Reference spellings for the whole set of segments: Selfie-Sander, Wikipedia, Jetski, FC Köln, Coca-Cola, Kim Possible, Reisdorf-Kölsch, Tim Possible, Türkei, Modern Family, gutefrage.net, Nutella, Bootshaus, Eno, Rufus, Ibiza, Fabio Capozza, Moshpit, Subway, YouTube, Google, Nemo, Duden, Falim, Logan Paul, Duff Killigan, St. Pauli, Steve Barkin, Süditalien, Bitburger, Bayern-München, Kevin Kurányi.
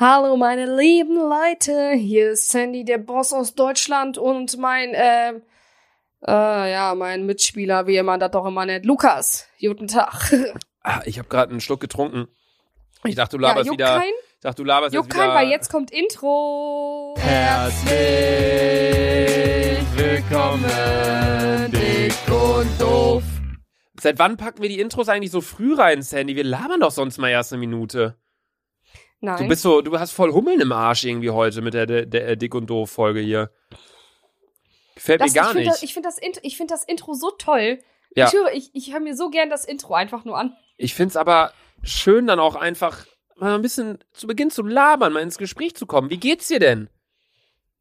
Hallo meine lieben Leute, hier ist Sandy, der Boss aus Deutschland und mein, mein Mitspieler, wie man das doch immer nennt, Lukas. Guten Tag. Ich habe gerade einen Schluck getrunken. Ich dachte, du laberst wieder. Ich dachte, du laberst jetzt wieder. Weil jetzt kommt Intro. Herzlich willkommen, Dick und Doof. Seit wann packen wir die Intros eigentlich so früh rein, Sandy? Wir labern doch sonst mal erst eine Minute. Nein. Du hast voll Hummeln im Arsch irgendwie heute mit der Dick- und Doof-Folge hier. Gefällt mir gar nicht. Ich finde das Intro so toll. Ja. Ich höre mir so gern das Intro einfach nur an. Ich finde es aber schön, dann auch einfach mal ein bisschen zu Beginn zu labern, mal ins Gespräch zu kommen. Wie geht's dir denn?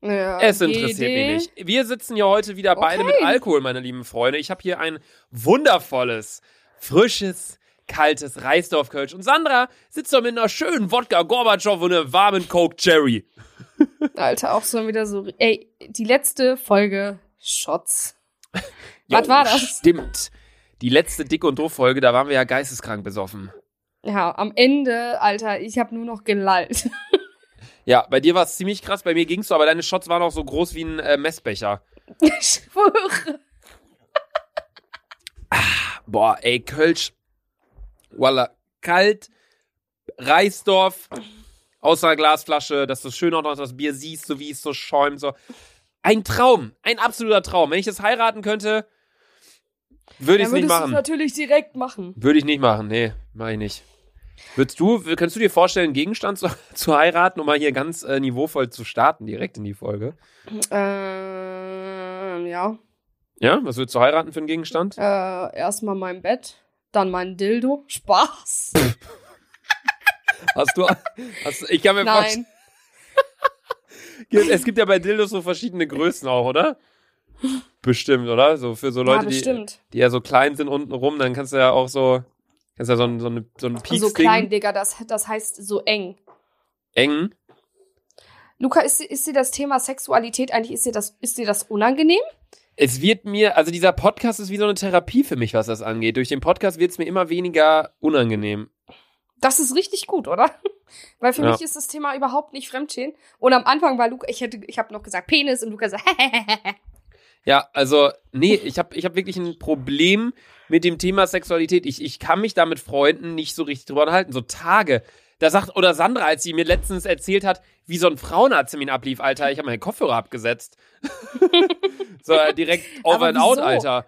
Ja, es interessiert mich nicht. Wir sitzen hier heute wieder beide mit Alkohol, meine lieben Freunde. Ich habe hier ein wundervolles, frisches, kaltes Reisdorf-Kölsch. Und Sandra sitzt da mit einer schönen Wodka Gorbatschow und einer warmen Coke Cherry. Alter, auch so wieder so. Ey, die letzte Folge Shots. Was war das? Stimmt. Die letzte Dick- und Doof-Folge, da waren wir ja geisteskrank besoffen. Ja, am Ende, Alter, ich habe nur noch gelallt. Ja, bei dir war es ziemlich krass, bei mir ging's so, aber deine Shots waren auch so groß wie ein Messbecher. Ich schwöre. Boah, ey, Kölsch. Voila, kalt, Reisdorf, aus einer Glasflasche, dass du schön auch noch das Bier siehst, so wie es so schäumt. So. Ein Traum, ein absoluter Traum. Wenn ich es heiraten könnte, würde ich es nicht machen. Würdest du es natürlich direkt machen. Würde ich nicht machen, nee, mach ich nicht. Kannst du dir vorstellen, einen Gegenstand zu heiraten, um mal hier ganz niveauvoll zu starten, direkt in die Folge? Ja. Ja, was würdest du heiraten für einen Gegenstand? Erstmal mein Bett. Dann mein Dildo. Spaß. Ich kann mir vorstellen. Es gibt ja bei Dildos so verschiedene Größen auch, oder? Bestimmt, oder? So für so Leute, ja, die ja so klein sind unten rum, dann kannst du ja auch so. Kannst ja so ein Pieks-Ding. So klein, Digga, das heißt so eng. Eng? Luca, ist dir das Thema Sexualität eigentlich, ist dir das unangenehm? Es wird mir, also dieser Podcast ist wie so eine Therapie für mich, was das angeht. Durch den Podcast wird es mir immer weniger unangenehm. Das ist richtig gut, oder? Weil für mich ist das Thema überhaupt nicht Fremdschämen. Und am Anfang war Luca, ich habe noch gesagt Penis und Luca sagt Ja, also nee, ich hab wirklich ein Problem mit dem Thema Sexualität. Ich kann mich da mit Freunden nicht so richtig drüber unterhalten. So Tage. Da sagt, oder Sandra, als sie mir letztens erzählt hat, wie so ein Frauenarzttermin ablief, Alter, ich habe meine Kopfhörer abgesetzt. So direkt over and out, Alter.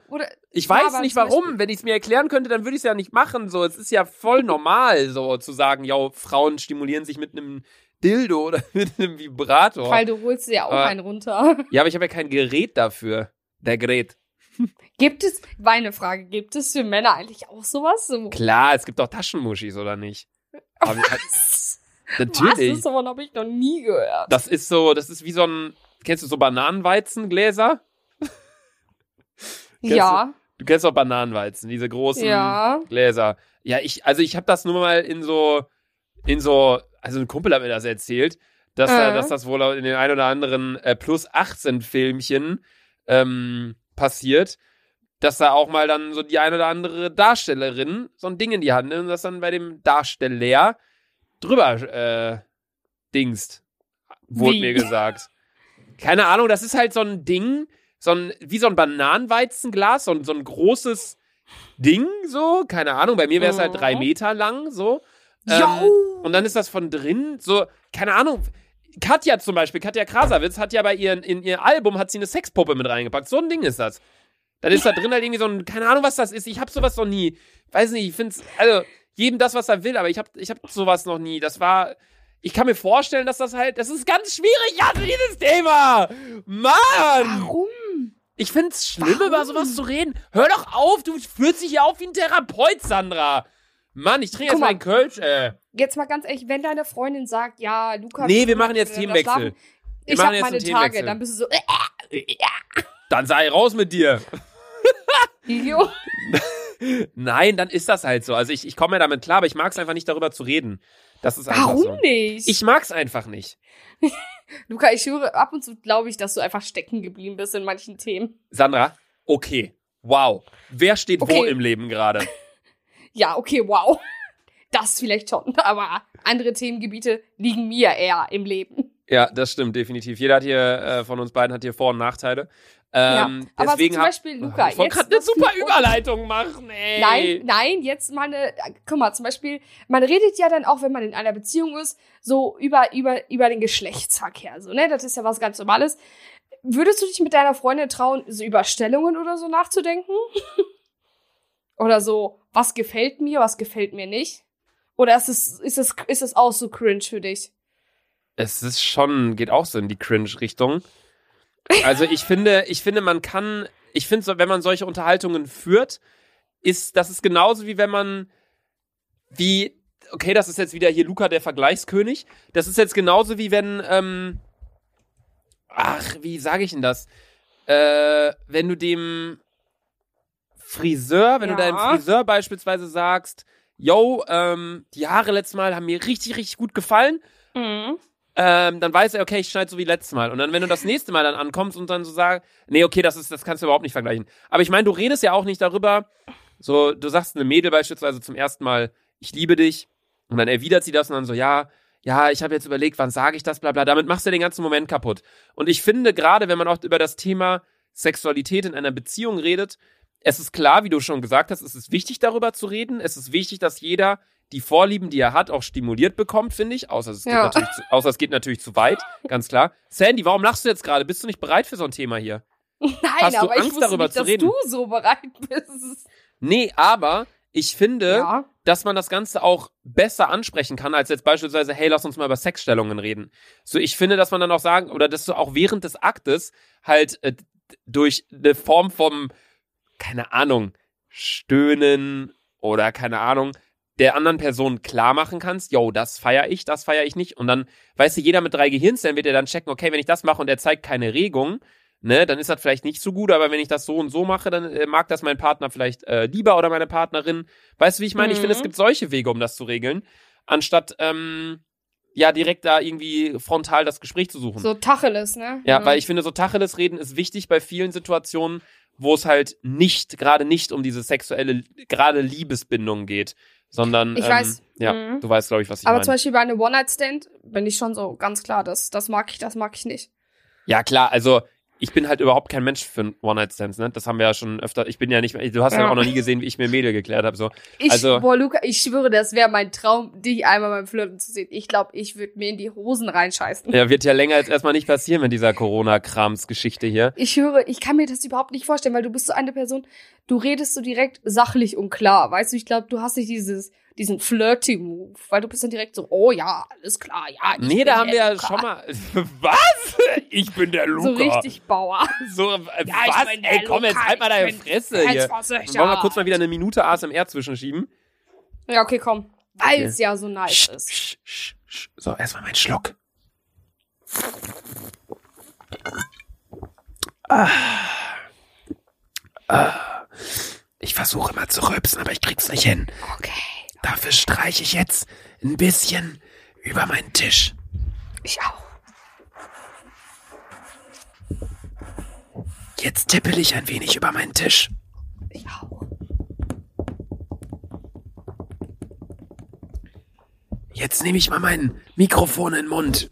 Ich weiß nicht warum, wenn ich es mir erklären könnte, dann würde ich es ja nicht machen. So, es ist ja voll normal, so zu sagen, ja, Frauen stimulieren sich mit einem Dildo oder mit einem Vibrator. Weil du holst dir ja auch einen runter. Ja, aber ich habe ja kein Gerät dafür. Der Gerät. Gibt es für Männer eigentlich auch sowas? So? Klar, es gibt auch Taschenmuschis, oder nicht? Aber was? Natürlich. Das habe ich noch nie gehört. Das ist wie so ein, kennst du so Bananenweizengläser? Ja. Du kennst doch Bananenweizen, diese großen Gläser. Ja, ich habe das nur mal also ein Kumpel hat mir das erzählt, dass das wohl in den ein oder anderen Plus-18-Filmchen passiert, dass da auch mal dann so die ein oder andere Darstellerin so ein Ding in die Hand nimmt und das dann bei dem Darsteller drüber dingst, wurde mir gesagt. Keine Ahnung, das ist halt so ein Ding, wie so ein Bananenweizenglas, so ein großes Ding, so, keine Ahnung, bei mir wäre es halt 3 Meter lang, so. Und dann ist das von drin, so, keine Ahnung, Katja zum Beispiel, Katja Krasawitz hat ja bei in ihr Album, hat sie eine Sexpuppe mit reingepackt, so ein Ding ist das. Dann ist da drin halt irgendwie so ein, keine Ahnung, was das ist. Ich hab sowas noch nie. Weiß nicht, ich find's, also, jedem das, was er will, aber ich hab sowas noch nie. Ich kann mir vorstellen, dass das halt, das ist ganz schwierig, also dieses Thema. Mann! Warum? Ich find's schlimm, über sowas zu reden. Hör doch auf, du fühlst dich ja auf wie ein Therapeut, Sandra. Mann, ich trinke jetzt mal einen Kölsch, ey. Jetzt mal ganz ehrlich, wenn deine Freundin sagt, ja, Luca. Nee, wir machen jetzt Themenwechsel. Ich hab meine Tage, dann bist du so, Dann sei raus mit dir. Jo. Nein, dann ist das halt so. Also ich komme ja damit klar, aber ich mag es einfach nicht, darüber zu reden. Das ist einfach so. Warum nicht? Ich mag es einfach nicht. Luca, ich höre ab und zu, glaube ich, dass du einfach stecken geblieben bist in manchen Themen. Sandra, okay, wow. Wer steht wo im Leben gerade? Ja, okay, wow. Das vielleicht schon, aber andere Themengebiete liegen mir eher im Leben. Ja, das stimmt, definitiv. Jeder hat hier, von uns beiden hat hier Vor- und Nachteile. Ja, aber deswegen so zum Beispiel, Luca, ich wollte gerade eine super Überleitung machen, ey. Nein, jetzt meine, guck mal, zum Beispiel, man redet ja dann auch, wenn man in einer Beziehung ist, so über den Geschlechtsverkehr, so, ne, das ist ja was ganz Normales. Würdest du dich mit deiner Freundin trauen, so über Stellungen oder so nachzudenken? Oder so, was gefällt mir nicht? Oder ist es auch so cringe für dich? Es ist schon, geht auch so in die Cringe-Richtung. Also ich finde, wenn man solche Unterhaltungen führt, das ist genauso wie wenn man, okay, das ist jetzt wieder hier Luca, der Vergleichskönig. Das ist jetzt genauso wie wenn, wie sage ich denn das? Wenn du dem Friseur, wenn du deinem Friseur beispielsweise sagst, yo, die Haare letztes Mal haben mir richtig, richtig gut gefallen. Mhm. Dann weiß er, okay, ich schneide so wie letztes Mal. Und dann, wenn du das nächste Mal dann ankommst und dann so sagst, nee, okay, das kannst du überhaupt nicht vergleichen. Aber ich meine, du redest ja auch nicht darüber, so, du sagst einem Mädel beispielsweise zum ersten Mal, ich liebe dich. Und dann erwidert sie das und dann so, ja, ich habe jetzt überlegt, wann sage ich das, bla bla. Damit machst du den ganzen Moment kaputt. Und ich finde, gerade wenn man auch über das Thema Sexualität in einer Beziehung redet, es ist klar, wie du schon gesagt hast, es ist wichtig, darüber zu reden. Es ist wichtig, dass jeder die Vorlieben, die er hat, auch stimuliert bekommt, finde ich. Außer es geht natürlich zu weit, ganz klar. Sandy, warum lachst du jetzt gerade? Bist du nicht bereit für so ein Thema hier? Nein, hast du aber Angst, ich wusste darüber nicht, zu reden? Dass du so bereit bist. Nee, aber ich finde, dass man das Ganze auch besser ansprechen kann, als jetzt beispielsweise, hey, lass uns mal über Sexstellungen reden. So, ich finde, dass man dann auch sagen, oder dass du auch während des Aktes halt durch eine Form vom, keine Ahnung, Stöhnen oder keine Ahnung, der anderen Person klar machen kannst, yo, das feiere ich nicht. Und dann, weißt du, jeder mit 3 Gehirnzellen wird ja dann checken, okay, wenn ich das mache und er zeigt keine Regung, ne, dann ist das vielleicht nicht so gut, aber wenn ich das so und so mache, dann mag das mein Partner vielleicht lieber oder meine Partnerin. Weißt du, wie ich meine? Ich finde, es gibt solche Wege, um das zu regeln, anstatt direkt da irgendwie frontal das Gespräch zu suchen. So Tacheles, ne? Ja, weil ich finde, so Tacheles reden ist wichtig bei vielen Situationen, wo es halt gerade nicht um diese sexuelle, gerade Liebesbindung geht. Sondern, ich weiß, du weißt, glaube ich, was ich meine. Aber zum Beispiel bei einem One-Night-Stand bin ich schon so ganz klar, das mag ich nicht. Ja, klar, also ich bin halt überhaupt kein Mensch für One-Night-Stands, ne? Das haben wir ja schon öfter, ich bin ja nicht, du hast ja auch noch nie gesehen, wie ich mir Mädel geklärt habe. So. Luca, ich schwöre, das wäre mein Traum, dich einmal beim Flirten zu sehen. Ich glaube, ich würde mir in die Hosen reinscheißen. Ja, wird ja länger jetzt erstmal nicht passieren mit dieser Corona-Krams-Geschichte hier. Ich schwöre, ich kann mir das überhaupt nicht vorstellen, weil du bist so eine Person, du redest so direkt sachlich und klar, weißt du, ich glaube, du hast nicht diesen Flirty-Move, weil du bist dann direkt so, oh ja, alles klar, ja. Nee, da haben wir ja schon mal, was? Ich bin der Luca. So richtig Bauer. So, ja, was? Ey, komm, jetzt halt mal deine Fresse hier. Wollen wir kurz mal wieder eine Minute ASMR zwischenschieben? Ja, okay, komm. Weil es ja so nice ist. So, erstmal mein Schluck. Ich versuche immer zu rülpsen, aber ich krieg's nicht hin. Okay. Dafür streiche ich jetzt ein bisschen über meinen Tisch. Ich auch. Jetzt tippel ich ein wenig über meinen Tisch. Ich auch. Jetzt nehme ich mal mein Mikrofon in den Mund.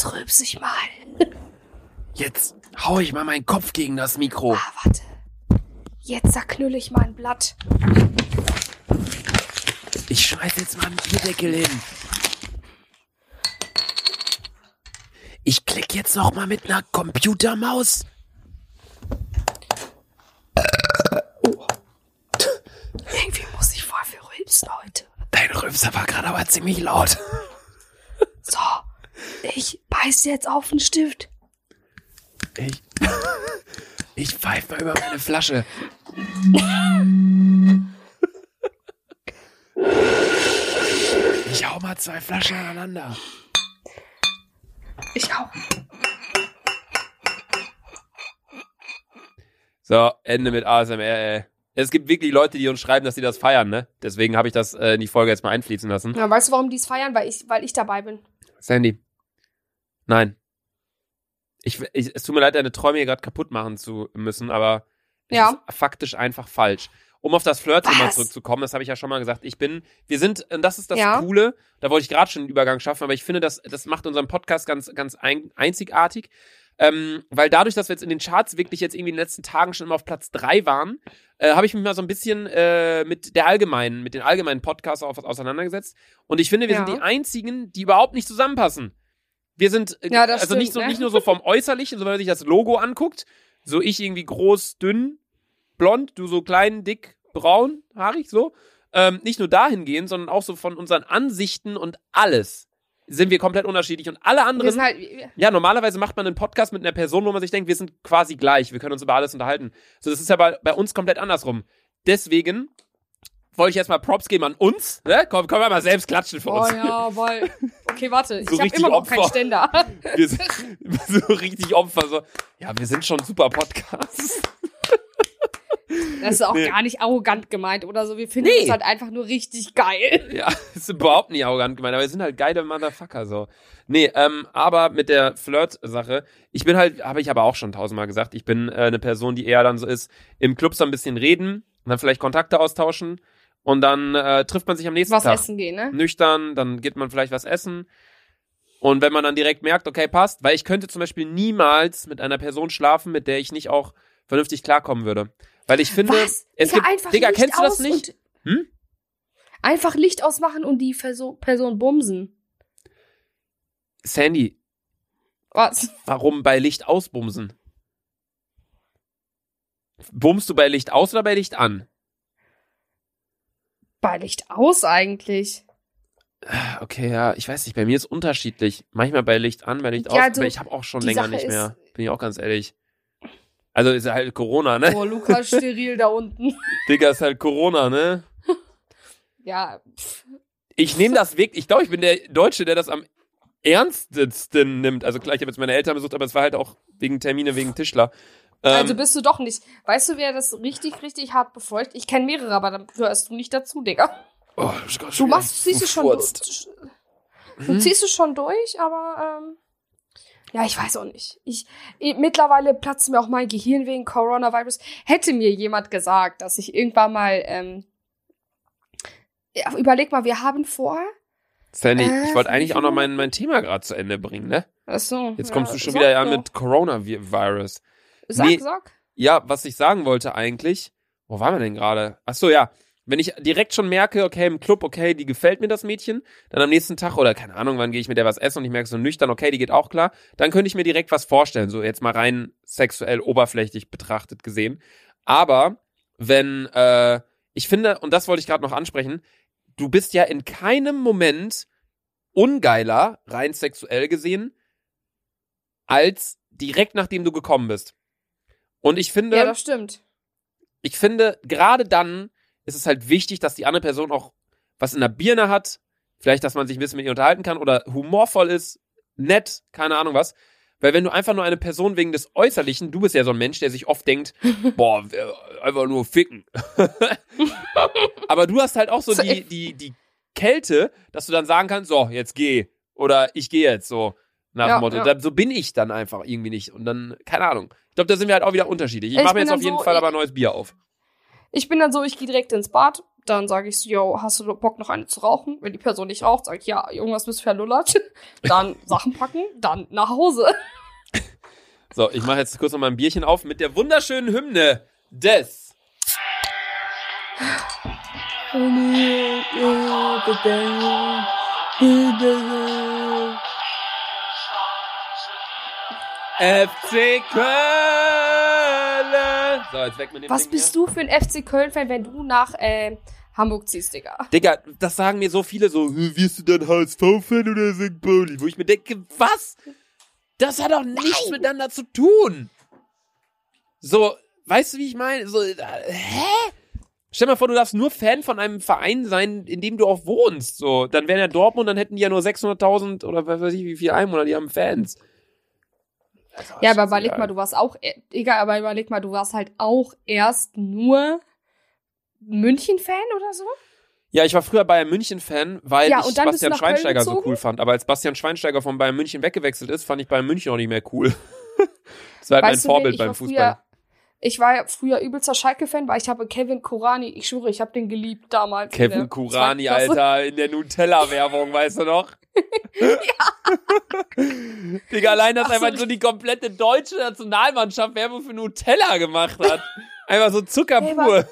Trübs ich mal. Jetzt hau ich mal meinen Kopf gegen das Mikro. Ah, warte. Jetzt zerknüll ich mal ein Blatt. Ich schmeiß jetzt mal einen Bierdeckel hin. Ich klick jetzt noch mal mit einer Computermaus. Oh. Irgendwie muss ich voll viel rülpsen heute. Dein Rülpser war gerade aber ziemlich laut. So, ich beiß jetzt auf den Stift. Ich pfeife mal über meine Flasche. Ich hau mal 2 Flaschen aneinander. Ich auch. So, Ende mit ASMR, ey. Es gibt wirklich Leute, die uns schreiben, dass sie das feiern, ne? Deswegen habe ich das in die Folge jetzt mal einfließen lassen. Ja, weißt du, warum die es feiern? Weil ich dabei bin. Sandy. Nein. Es tut mir leid, deine Träume hier gerade kaputt machen zu müssen, aber Das ist faktisch einfach falsch. Um auf das Flirtthema zurückzukommen, das habe ich ja schon mal gesagt, und das ist das Coole, da wollte ich gerade schon den Übergang schaffen, aber ich finde, das macht unseren Podcast ganz einzigartig, weil dadurch, dass wir jetzt in den Charts wirklich jetzt irgendwie in den letzten Tagen schon immer auf Platz 3 waren, habe ich mich mal so ein bisschen mit den allgemeinen Podcasts auseinandergesetzt, und ich finde, wir sind die einzigen, die überhaupt nicht zusammenpassen. Wir sind, nicht nur so vom Äußerlichen, sondern wenn man sich das Logo anguckt, so ich irgendwie groß, dünn, blond, du so klein, dick, braun, haarig, so. Nicht nur dahingehend, sondern auch so von unseren Ansichten und alles sind wir komplett unterschiedlich. Und alle anderen, normalerweise macht man einen Podcast mit einer Person, wo man sich denkt, wir sind quasi gleich, wir können uns über alles unterhalten. So, das ist ja bei uns komplett andersrum. Deswegen wollte ich erstmal Props geben an uns, ne? Komm, können wir mal selbst klatschen für uns. Oh ja, weil, okay, warte, so ich habe immer noch keinen Ständer. Wir sind so richtig Opfer, so, ja, wir sind schon super Podcasts. Das ist auch gar nicht arrogant gemeint oder so. Wir finden es halt einfach nur richtig geil. Ja, ist überhaupt nicht arrogant gemeint, aber wir sind halt geile Motherfucker so. Nee, aber mit der Flirt-Sache, habe ich auch schon 1000-mal gesagt, ich bin eine Person, die eher dann so ist, im Club so ein bisschen reden und dann vielleicht Kontakte austauschen und dann trifft man sich am nächsten Tag. Was essen gehen, ne? Nüchtern, dann geht man vielleicht was essen. Und wenn man dann direkt merkt, okay, passt, weil ich könnte zum Beispiel niemals mit einer Person schlafen, mit der ich nicht auch vernünftig klarkommen würde. Weil ich finde, Digga, kennst du das nicht? Einfach Licht ausmachen und die Person bumsen. Sandy. Was? Warum bei Licht ausbumsen? Bummst du bei Licht aus oder bei Licht an? Bei Licht aus eigentlich. Okay, ja, ich weiß nicht, bei mir ist es unterschiedlich. Manchmal bei Licht an, bei Licht aus, also, aber ich habe auch schon länger Sache nicht mehr. Bin ich auch ganz ehrlich. Also ist halt Corona, ne? Boah, Lukas steril da unten. Digga, ist halt Corona, ne? Ja. Ich nehme das wirklich, ich glaube, ich bin der Deutsche, der das am ernstesten nimmt. Also klar, ich habe jetzt meine Eltern besucht, aber es war halt auch wegen Termine, wegen Tischler. Also bist du doch nicht. Weißt du, wer das richtig, richtig hart befeucht? Ich kenne mehrere, aber dann gehörst du nicht dazu, Digga. Oh, du ziehst es schon durch, aber... Ja, ich weiß auch nicht. Mittlerweile platzt mir auch mein Gehirn wegen Coronavirus. Hätte mir jemand gesagt, dass ich irgendwann mal überleg mal, wir haben vor. Sandy, ich wollte eigentlich auch noch mein Thema gerade zu Ende bringen, ne? Ach so. Jetzt kommst du schon wieder mit Coronavirus. Sag. Ja, was ich sagen wollte eigentlich, wo waren wir denn gerade? Ach so, ja. Wenn ich direkt schon merke, okay, im Club, okay, die gefällt mir das Mädchen, dann am nächsten Tag oder keine Ahnung, wann gehe ich mit der was essen und ich merke so nüchtern, okay, die geht auch klar, dann könnte ich mir direkt was vorstellen, so jetzt mal rein sexuell oberflächlich betrachtet gesehen. Aber wenn, ich finde, und das wollte ich gerade noch ansprechen, du bist ja in keinem Moment ungeiler, rein sexuell gesehen, als direkt nachdem du gekommen bist. Und ich finde... Ja, das stimmt. Ich finde, gerade dann... Es ist halt wichtig, dass die andere Person auch was in der Birne hat. Vielleicht, dass man sich ein bisschen mit ihr unterhalten kann oder humorvoll ist, nett, keine Ahnung was. Weil wenn du einfach nur eine Person wegen des Äußerlichen, du bist ja so ein Mensch, der sich oft denkt, boah, einfach nur ficken. Aber du hast halt auch so die Kälte, dass du dann sagen kannst, so, jetzt geh. Oder ich gehe jetzt, so nach dem Motto. Ja. So bin ich dann einfach irgendwie nicht. Und dann, keine Ahnung. Ich glaube, da sind wir halt auch wieder unterschiedlich. Ich mache mir jetzt auf jeden Fall aber ein neues Bier auf. Ich bin dann so, ich gehe direkt ins Bad, dann sage ich so, yo, hast du Bock noch eine zu rauchen? Wenn die Person nicht raucht, sage ich, ja, irgendwas bist verlullert. Dann Sachen packen, dann nach Hause. So, ich mache jetzt kurz noch mal ein Bierchen auf mit der wunderschönen Hymne des... FC Köln! So, jetzt weg mit dem Was bist du für ein FC Köln-Fan, wenn du nach Hamburg ziehst, Digga? Digga, das sagen mir so viele so, wirst du dann HSV-Fan oder St. Pauli? Wo ich mir denke, was? Das hat doch nichts miteinander zu tun. So, weißt du, wie ich meine? So, hä? Stell mal vor, du darfst nur Fan von einem Verein sein, in dem du auch wohnst. So, dann wären ja Dortmund, dann hätten die ja nur 600.000 oder was weiß ich, wie viel Einwohner, die haben Fans. Ja, aber überleg mal, du warst halt auch erst nur München-Fan oder so? Ja, ich war früher Bayern-München-Fan, weil ich Bastian Schweinsteiger so cool fand. Aber als Bastian Schweinsteiger von Bayern-München weggewechselt ist, fand ich Bayern-München auch nicht mehr cool. Das war halt mein Vorbild beim Fußball. Ich war ja früher übelster Schalke-Fan, weil ich habe Kevin Kurányi, ich schwöre, ich habe den geliebt damals. Kevin Kurányi, Alter, in der Nutella-Werbung, weißt du noch? Ja. Digga, allein, dass einfach so die komplette deutsche Nationalmannschaft Werbung für Nutella gemacht hat. Einfach so Zucker pur.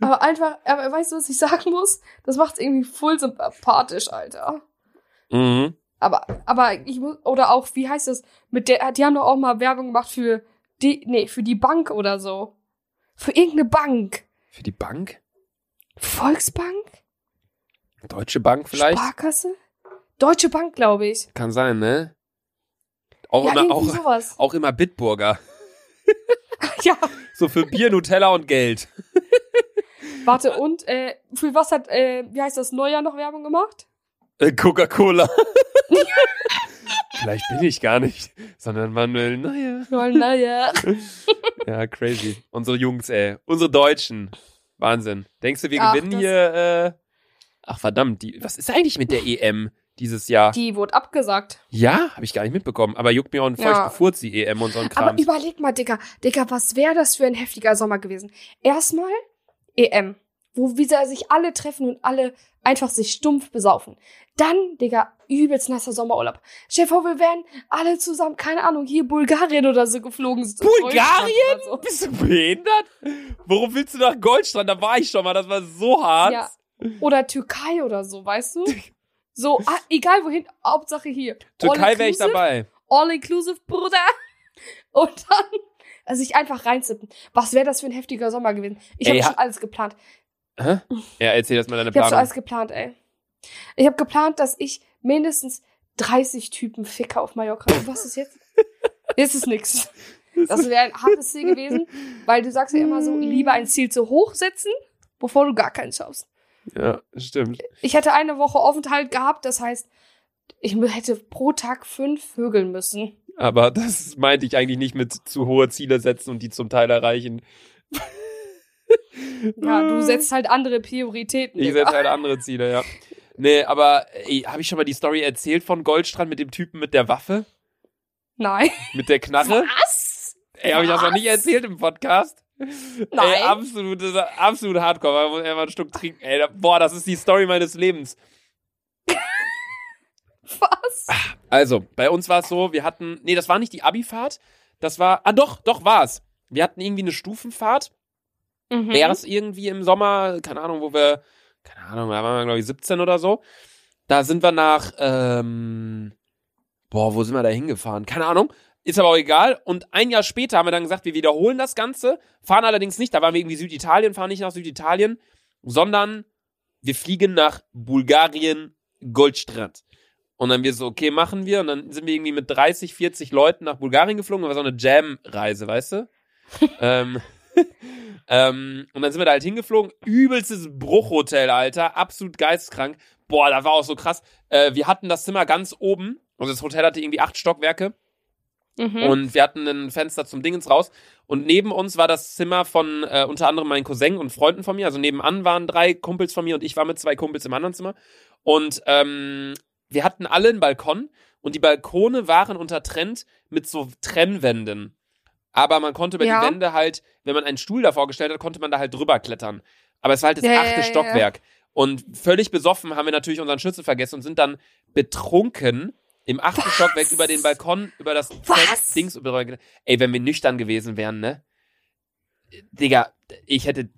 Aber weißt du, was ich sagen muss? Das macht's irgendwie voll sympathisch, Alter. Mhm. Aber ich muss, oder auch, wie heißt das? Die haben doch auch mal Werbung gemacht für die Bank oder so. Für irgendeine Bank. Für die Bank? Volksbank? Deutsche Bank vielleicht? Sparkasse? Deutsche Bank, glaube ich. Kann sein, ne? Auch, ja, immer, auch immer Bitburger. Ja. So für Bier, Nutella und Geld. Warte, und für was hat, wie heißt das, Neuer noch Werbung gemacht? Coca-Cola. Vielleicht bin ich gar nicht, sondern Manuel Neuer. Manuel Neuer. Ja, crazy. Unsere Jungs, ey. Unsere Deutschen. Wahnsinn. Denkst du, wir gewinnen hier? Ach, verdammt. Was ist eigentlich mit der EM dieses Jahr? Die wurde abgesagt. Ja? Habe ich gar nicht mitbekommen. Aber juckt mir auch einen feuchten Furz, die EM und so ein Kram. Aber überleg mal, Digga, was wäre das für ein heftiger Sommer gewesen? Erstmal EM. Wo sich alle treffen und alle einfach sich stumpf besaufen. Dann, Digga, übelst nasser Sommerurlaub. Chef, wir werden alle zusammen, keine Ahnung, hier Bulgarien oder so geflogen. Bulgarien? So. Bist du behindert? Warum willst du nach Goldstrand? Da war ich schon mal, das war so hart. Ja. Oder Türkei oder so, weißt du? So, egal wohin, Hauptsache hier. Türkei wäre ich dabei. All-inclusive, Bruder. Und dann sich einfach reinzippen. Was wäre das für ein heftiger Sommer gewesen? Ich habe schon alles geplant. Hä? Ja, erzähl das mal deine Planung. Ich hab schon alles geplant, ey. Ich hab geplant, dass ich mindestens 30 Typen ficke auf Mallorca. Was ist jetzt? Jetzt ist nix. Das wäre ein hartes Ziel gewesen, weil du sagst ja immer so, lieber ein Ziel zu hoch setzen, bevor du gar keinen schaffst. Ja, stimmt. Ich hätte eine Woche Aufenthalt gehabt, das heißt, ich hätte pro Tag 5 vögeln müssen. Aber das meinte ich eigentlich nicht mit zu hohe Ziele setzen und die zum Teil erreichen. Ja, du setzt halt andere Prioritäten. Ich setze halt andere Ziele, ja. Nee, aber habe ich schon mal die Story erzählt von Goldstrand mit dem Typen mit der Waffe? Nein. Mit der Knarre? Was? Ey, habe ich das noch nicht erzählt im Podcast? Nein. Ey, absolut hardcore. Man muss einfach ein Stück trinken. Ey, boah, das ist die Story meines Lebens. Was? Also, bei uns war es so, wir hatten... Nee, das war nicht die Abi-Fahrt. Das war... Ah, doch war es. Wir hatten irgendwie eine Stufenfahrt. Mhm. Wäre es irgendwie im Sommer, da waren wir, glaube ich, 17 oder so. Da sind wir nach, wo sind wir da hingefahren? Keine Ahnung, ist aber auch egal. Und ein Jahr später haben wir dann gesagt, wir wiederholen das Ganze, fahren allerdings nicht, da waren wir irgendwie Süditalien, fahren nicht nach Süditalien, sondern wir fliegen nach Bulgarien, Goldstrand. Und dann wir so, okay, machen wir. Und dann sind wir irgendwie mit 30, 40 Leuten nach Bulgarien geflogen. Das war so eine Jam-Reise, weißt du? Und dann sind wir da halt hingeflogen. Übelstes Bruchhotel, Alter. Absolut geisteskrank. Boah, da war auch so krass. Wir hatten das Zimmer ganz oben. Also das Hotel hatte irgendwie 8 Stockwerke. Mhm. Und wir hatten ein Fenster zum Dingens raus. Und neben uns war das Zimmer von unter anderem meinen Cousin und Freunden von mir. Also nebenan waren 3 Kumpels von mir und ich war mit 2 Kumpels im anderen Zimmer. Und wir hatten alle einen Balkon. Und die Balkone waren untertrennt mit so Trennwänden. Aber man konnte über die Wände halt, wenn man einen Stuhl davor gestellt hat, konnte man da halt drüber klettern. Aber es war halt das 8. Stockwerk. Ja. Und völlig besoffen haben wir natürlich unseren Schützen vergessen und sind dann betrunken im 8. Stockwerk über den Balkon, über das Dings. Ey, wenn wir nüchtern gewesen wären, ne? Digga, ich hätte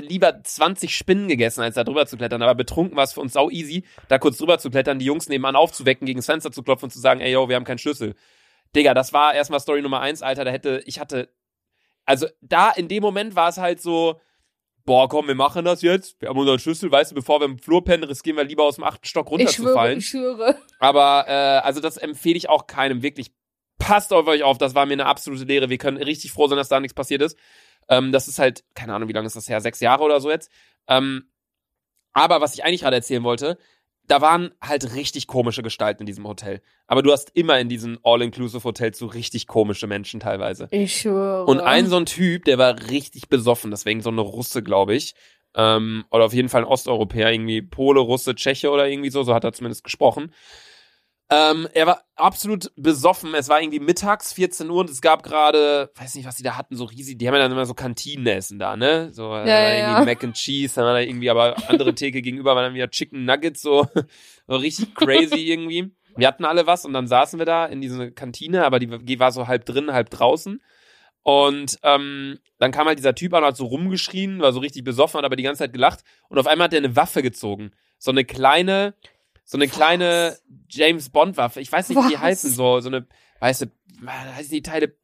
lieber 20 Spinnen gegessen, als da drüber zu klettern. Aber betrunken war es für uns sau easy, da kurz drüber zu klettern, die Jungs nebenan aufzuwecken, gegen das Fenster zu klopfen und zu sagen, ey, yo, wir haben keinen Schlüssel. Digga, das war erstmal Story Nummer 1, Alter, in dem Moment war es halt so, boah, komm, wir machen das jetzt, wir haben unseren Schlüssel, weißt du, bevor wir im Flur pennen, riskieren wir lieber aus dem 8. Stock runterzufallen. Ich schwöre. Aber, also das empfehle ich auch keinem, wirklich, passt auf euch auf, das war mir eine absolute Lehre, wir können richtig froh sein, dass da nichts passiert ist. Das ist halt, keine Ahnung, wie lange ist das her, 6 Jahre oder so jetzt. Aber was ich eigentlich gerade erzählen wollte, da waren halt richtig komische Gestalten in diesem Hotel. Aber du hast immer in diesen All-Inclusive-Hotels so richtig komische Menschen teilweise. Ich schwöre. Und ein so ein Typ, der war richtig besoffen. Deswegen so eine Russe, glaube ich. Oder auf jeden Fall ein Osteuropäer. Irgendwie Pole, Russe, Tscheche oder irgendwie so. So hat er zumindest gesprochen. Er war absolut besoffen. Es war irgendwie mittags, 14 Uhr, und es gab gerade, weiß nicht, was die da hatten, so riesig, die haben ja dann immer so Kantinenessen da, ne? So irgendwie Mac and Cheese, dann war da irgendwie, aber andere Theke gegenüber waren dann wieder Chicken Nuggets, so richtig crazy irgendwie. Wir hatten alle was und dann saßen wir da in dieser Kantine, aber die war so halb drin, halb draußen. Und dann kam halt dieser Typ an und hat so rumgeschrien, war so richtig besoffen, hat aber die ganze Zeit gelacht. Und auf einmal hat er eine Waffe gezogen. So eine kleine James-Bond-Waffe. Ich weiß nicht, wie die heißen. So eine, weißt du, heißen die Teile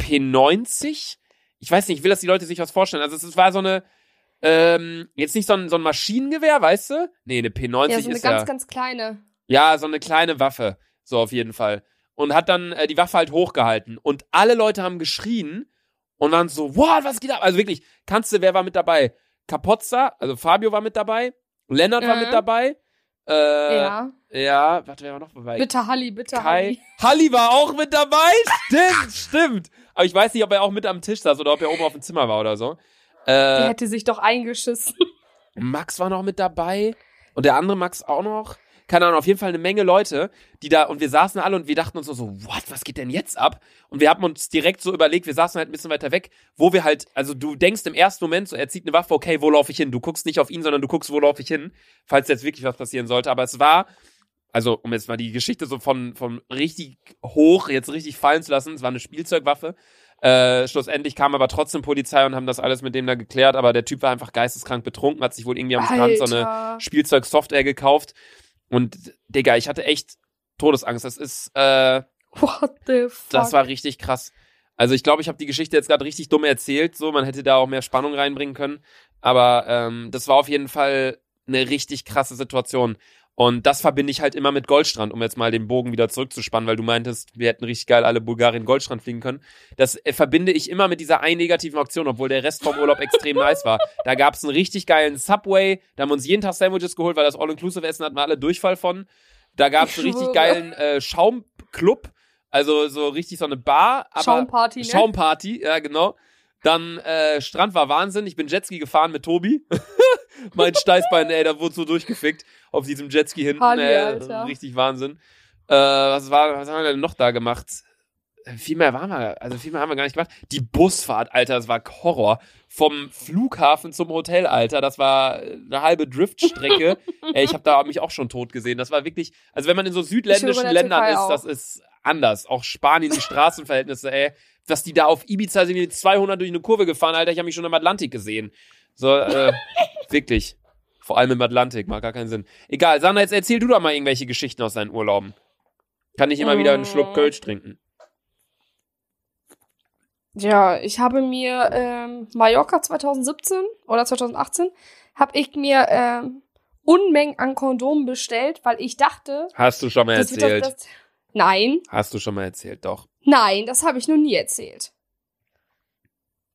P90? Ich weiß nicht, ich will, dass die Leute sich was vorstellen. Also es war so eine, jetzt nicht so ein Maschinengewehr, weißt du? Nee, eine P90 ist ja. Ja, so eine ganz, ganz kleine. Ja, so eine kleine Waffe. So auf jeden Fall. Und hat dann die Waffe halt hochgehalten. Und alle Leute haben geschrien und waren so, what, was geht ab? Also wirklich, wer war mit dabei? Capozza, also Fabio war mit dabei. Lennart war mit dabei. Ja, warte, wer war noch dabei? Bitte Halli. Halli war auch mit dabei? Stimmt. Aber ich weiß nicht, ob er auch mit am Tisch saß oder ob er oben auf dem Zimmer war oder so. Der hätte sich doch eingeschissen. Max war noch mit dabei. Und der andere Max auch noch. Keine Ahnung, auf jeden Fall eine Menge Leute, die da, und wir saßen alle und wir dachten uns so, what, was geht denn jetzt ab? Und wir haben uns direkt so überlegt, wir saßen halt ein bisschen weiter weg, wo wir halt, also du denkst im ersten Moment so, er zieht eine Waffe, okay, wo laufe ich hin? Du guckst nicht auf ihn, sondern du guckst, wo laufe ich hin, falls jetzt wirklich was passieren sollte. Aber es war, also um jetzt mal die Geschichte so von richtig hoch jetzt richtig fallen zu lassen, es war eine Spielzeugwaffe. Schlussendlich kam aber trotzdem Polizei und haben das alles mit dem da geklärt, aber der Typ war einfach geisteskrank betrunken, hat sich wohl irgendwie am Strand so eine Spielzeugsoftware gekauft. Und, Digga, ich hatte echt Todesangst. Das ist, what the fuck? Das war richtig krass. Also ich glaube, ich habe die Geschichte jetzt gerade richtig dumm erzählt. So, man hätte da auch mehr Spannung reinbringen können. Aber das war auf jeden Fall eine richtig krasse Situation. Und das verbinde ich halt immer mit Goldstrand, um jetzt mal den Bogen wieder zurückzuspannen, weil du meintest, wir hätten richtig geil alle Bulgarien Goldstrand fliegen können. Das verbinde ich immer mit dieser einen negativen Aktion, obwohl der Rest vom Urlaub extrem nice war. Da gab es einen richtig geilen Subway, da haben wir uns jeden Tag Sandwiches geholt, weil das All-Inclusive-Essen hatten wir alle Durchfall von. Da gab es einen richtig geilen Schaumclub, also so richtig so eine Bar. Aber Schaumparty, ne? Schaumparty, ja genau. Dann Strand war Wahnsinn, ich bin Jetski gefahren mit Tobi. Mein Steißbein, ey, da wurde so durchgefickt auf diesem Jetski hinten, Halli, Alter. Richtig Wahnsinn. Was haben wir denn noch da gemacht? Viel mehr haben wir gar nicht gemacht. Die Busfahrt, Alter, das war Horror. Vom Flughafen zum Hotel, Alter, das war eine halbe Driftstrecke. Ey, ich habe da mich auch schon tot gesehen. Das war wirklich, also wenn man in so südländischen Ländern ist, das ist anders. Auch Spanien, die Straßenverhältnisse, ey. Dass die da auf Ibiza sind, die 200 durch eine Kurve gefahren, Alter, ich habe mich schon am Atlantik gesehen. So, wirklich. Vor allem im Atlantik, macht gar keinen Sinn. Egal, Sander, jetzt erzähl du doch mal irgendwelche Geschichten aus deinen Urlauben. Kann ich immer wieder einen Schluck Kölsch trinken. Ja, ich habe mir Mallorca 2017 oder 2018 habe ich mir Unmengen an Kondomen bestellt, weil ich dachte... Hast du schon mal erzählt? Nein. Hast du schon mal erzählt, doch. Nein, das habe ich noch nie erzählt.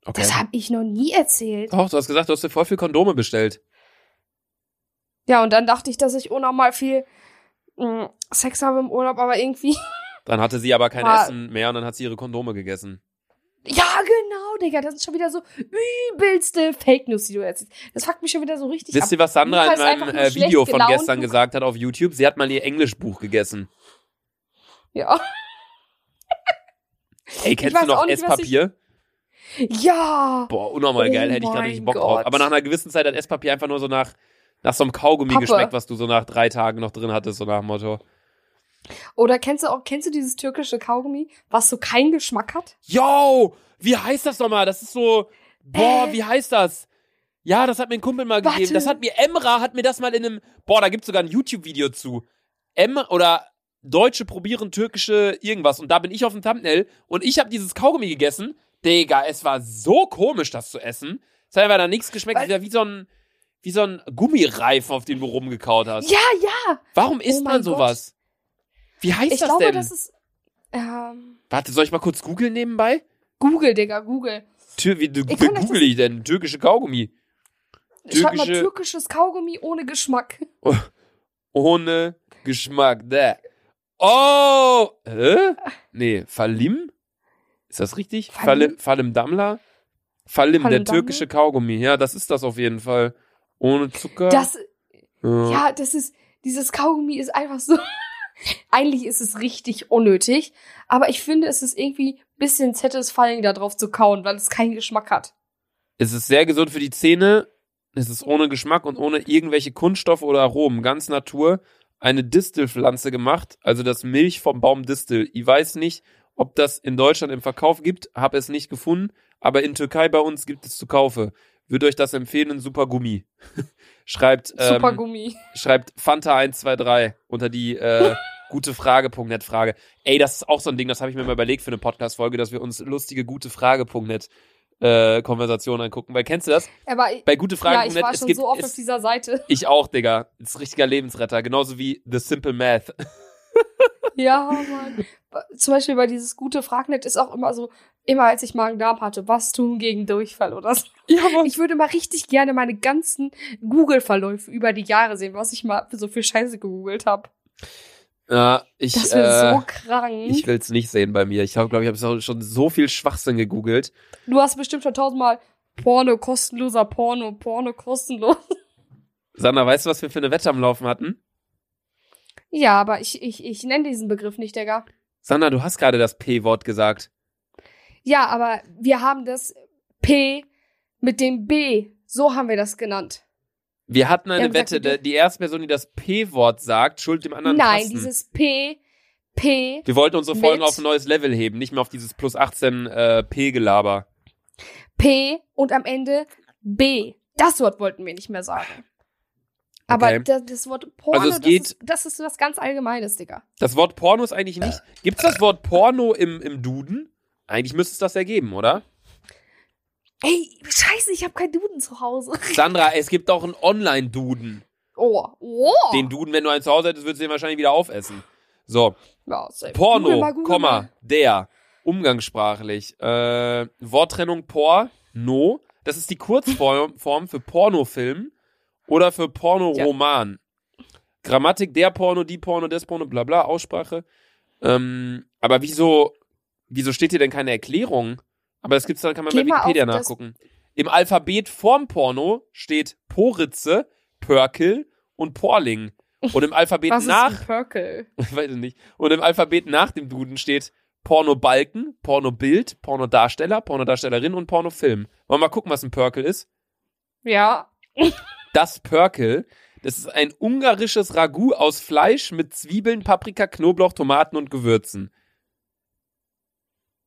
Okay. Das habe ich noch nie erzählt. Doch, du hast gesagt, du hast dir voll viel Kondome bestellt. Ja, und dann dachte ich, dass ich unnormal viel Sex habe im Urlaub, aber irgendwie... Dann hatte sie aber kein Essen mehr und dann hat sie ihre Kondome gegessen. Ja, genau, Digga, das ist schon wieder so übelste Fake News, die du erzählst. Das fuckt mich schon wieder so richtig ab. Wisst ihr, was Sandra in meinem Video von gestern gesagt hat auf YouTube? Sie hat mal ihr Englischbuch gegessen. Ja. Ey, kennst du noch Esspapier? Ja. Boah, unnormal geil, hätte ich da richtig Bock drauf. Aber nach einer gewissen Zeit hat Esspapier einfach nur so nach so einem Kaugummi geschmeckt, was du so nach 3 Tagen noch drin hattest, so nach dem Motto. Oder kennst du dieses türkische Kaugummi, was so keinen Geschmack hat? Yo, wie heißt das nochmal? Das ist so, boah, wie heißt das? Ja, das hat mir ein Kumpel mal gegeben. Das hat mir, Emra hat mir das mal in einem, boah, da gibt's sogar ein YouTube-Video zu. Oder Deutsche probieren türkische irgendwas. Und da bin ich auf dem Thumbnail und ich habe dieses Kaugummi gegessen. Digga, es war so komisch, das zu essen. Es hat einfach da nichts geschmeckt. Es war wie so ein Gummireifen, auf den du rumgekaut hast. Ja, ja. Warum isst man sowas? Gott. Wie heißt das denn? Ich glaube, das ist... Warte, soll ich mal kurz googeln nebenbei? Google, Digga, Google. Wie google ich denn? Türkische Kaugummi. Schreib mal türkisches Kaugummi ohne Geschmack. Ohne Geschmack, ne. Oh! Hä? Nee, Falim? Ist das richtig? Falim Damla? Falim, der türkische Kaugummi. Ja, das ist das auf jeden Fall. Ohne Zucker. Das... Ja, das ist... Dieses Kaugummi ist einfach so... Eigentlich ist es richtig unnötig, aber ich finde, es ist irgendwie ein bisschen satisfying, da drauf zu kauen, weil es keinen Geschmack hat. Es ist sehr gesund für die Zähne, es ist ohne Geschmack und ohne irgendwelche Kunststoffe oder Aromen, ganz Natur, eine Distelpflanze gemacht, also das Milch vom Baum Distel. Ich weiß nicht, ob das in Deutschland im Verkauf gibt, habe es nicht gefunden, aber in Türkei bei uns gibt es zu kaufe. Würde euch das empfehlen, ein super Gummi. Schreibt Fanta 123 unter die gutefrage.net Frage. Ey, das ist auch so ein Ding, das habe ich mir mal überlegt für eine Podcast-Folge, dass wir uns lustige gutefrage.net Konversationen angucken. Weil, kennst du das? Aber bei gutefrage.net, ja, ich war schon so oft auf dieser Seite. Ich auch, Digga. Das ist ein richtiger Lebensretter. Genauso wie The Simple Math. Ja, Mann. Zum Beispiel bei dieses gute Fragnet ist auch immer so, immer als ich Magen-Darm hatte, was tun gegen Durchfall oder so. Ja, Mann. Ich würde mal richtig gerne meine ganzen Google-Verläufe über die Jahre sehen, was ich mal so viel Scheiße gegoogelt habe. Das wäre so krank. Ich will es nicht sehen bei mir. Ich glaube, ich habe schon so viel Schwachsinn gegoogelt. Du hast bestimmt schon 1000-mal Porno, kostenloser Porno, Porno, kostenlos. Sandra, weißt du, was wir für eine Wette am Laufen hatten? Ja, aber ich nenne diesen Begriff nicht, Digga. Sandra, du hast gerade das P-Wort gesagt. Ja, aber wir haben das P mit dem B. So haben wir das genannt. Wir hatten eine Wette, die erste Person, die das P-Wort sagt, schuld dem anderen Tasten. Nein, dieses P. Wir wollten unsere Folgen auf ein neues Level heben, nicht mehr auf dieses plus 18 P-Gelaber. P und am Ende B. Das Wort wollten wir nicht mehr sagen. Okay. Aber das Wort Porno, also das ist was ganz Allgemeines, Digga. Das Wort Porno ist eigentlich nicht... Gibt's das Wort Porno im Duden? Eigentlich müsste es das ja geben, oder? Ey, scheiße, ich habe keinen Duden zu Hause. Sandra, es gibt auch einen Online-Duden. Oh. Den Duden, wenn du einen zu Hause hättest, würdest du den wahrscheinlich wieder aufessen. So. Ja, Porno, Google mal. Der. Umgangssprachlich. Worttrennung Porno. Das ist die Kurzform für Pornofilm. Oder für Pornoroman. Ja. Grammatik, der Porno, die Porno, des Porno, bla bla, Aussprache. Aber wieso steht hier denn keine Erklärung? Aber das gibt's dann, kann man bei Wikipedia nachgucken. Im Alphabet vorm Porno steht Poritze, Pörkel und Porling. Und im Alphabet was nach... Was ist Pörkel? Ich weiß es nicht. Und im Alphabet nach dem Duden steht Pornobalken, Pornobild, Pornodarsteller, Pornodarstellerin und Pornofilm. Wollen wir mal gucken, was ein Pörkel ist? Ja. Das Pörkel, das ist ein ungarisches Ragout aus Fleisch mit Zwiebeln, Paprika, Knoblauch, Tomaten und Gewürzen.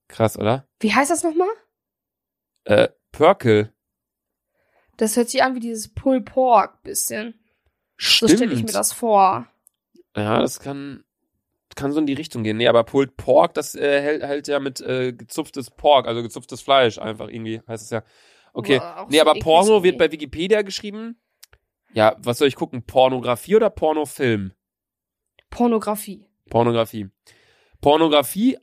Krass, oder? Wie heißt das nochmal? Pörkel. Das hört sich an wie dieses Pulled Pork bisschen. Stimmt. So stelle ich mir das vor. Ja, das kann so in die Richtung gehen. Nee, aber Pulled Pork, das hält ja mit gezupftes Pork, also gezupftes Fleisch einfach irgendwie, heißt es ja. Okay, boah, nee, so aber Porno wird bei Wikipedia geschrieben. Ja, was soll ich gucken? Pornografie oder Pornofilm? Pornografie. Pornografie,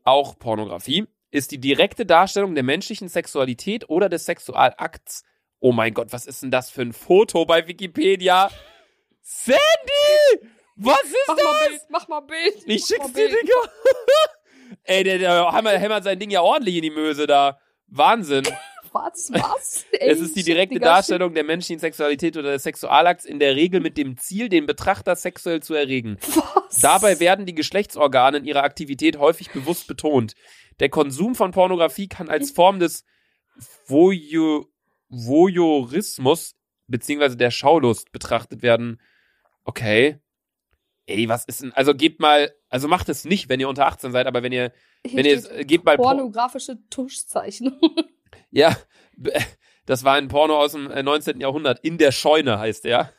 auch Pornografie, ist die direkte Darstellung der menschlichen Sexualität oder des Sexualakts. Oh mein Gott, was ist denn das für ein Foto bei Wikipedia? Sandy! Was ist das? Mach mal Bild. Ich schick's dir, Digga. Ey, der hämmert sein Ding ja ordentlich in die Möse da. Wahnsinn. Was? Ey, es ist die direkte Darstellung der menschlichen Sexualität oder des Sexualakts, in der Regel mit dem Ziel, den Betrachter sexuell zu erregen. Was? Dabei werden die Geschlechtsorgane in ihrer Aktivität häufig bewusst betont. Der Konsum von Pornografie kann als Form des Voyeurismus bzw. der Schaulust betrachtet werden. Okay. Ey, was ist denn... Also gebt mal... Also macht es nicht, wenn ihr unter 18 seid, aber wenn ihr gebt mal... Pornografische Tuschzeichnung. Ja, das war ein Porno aus dem 19. Jahrhundert. In der Scheune heißt er.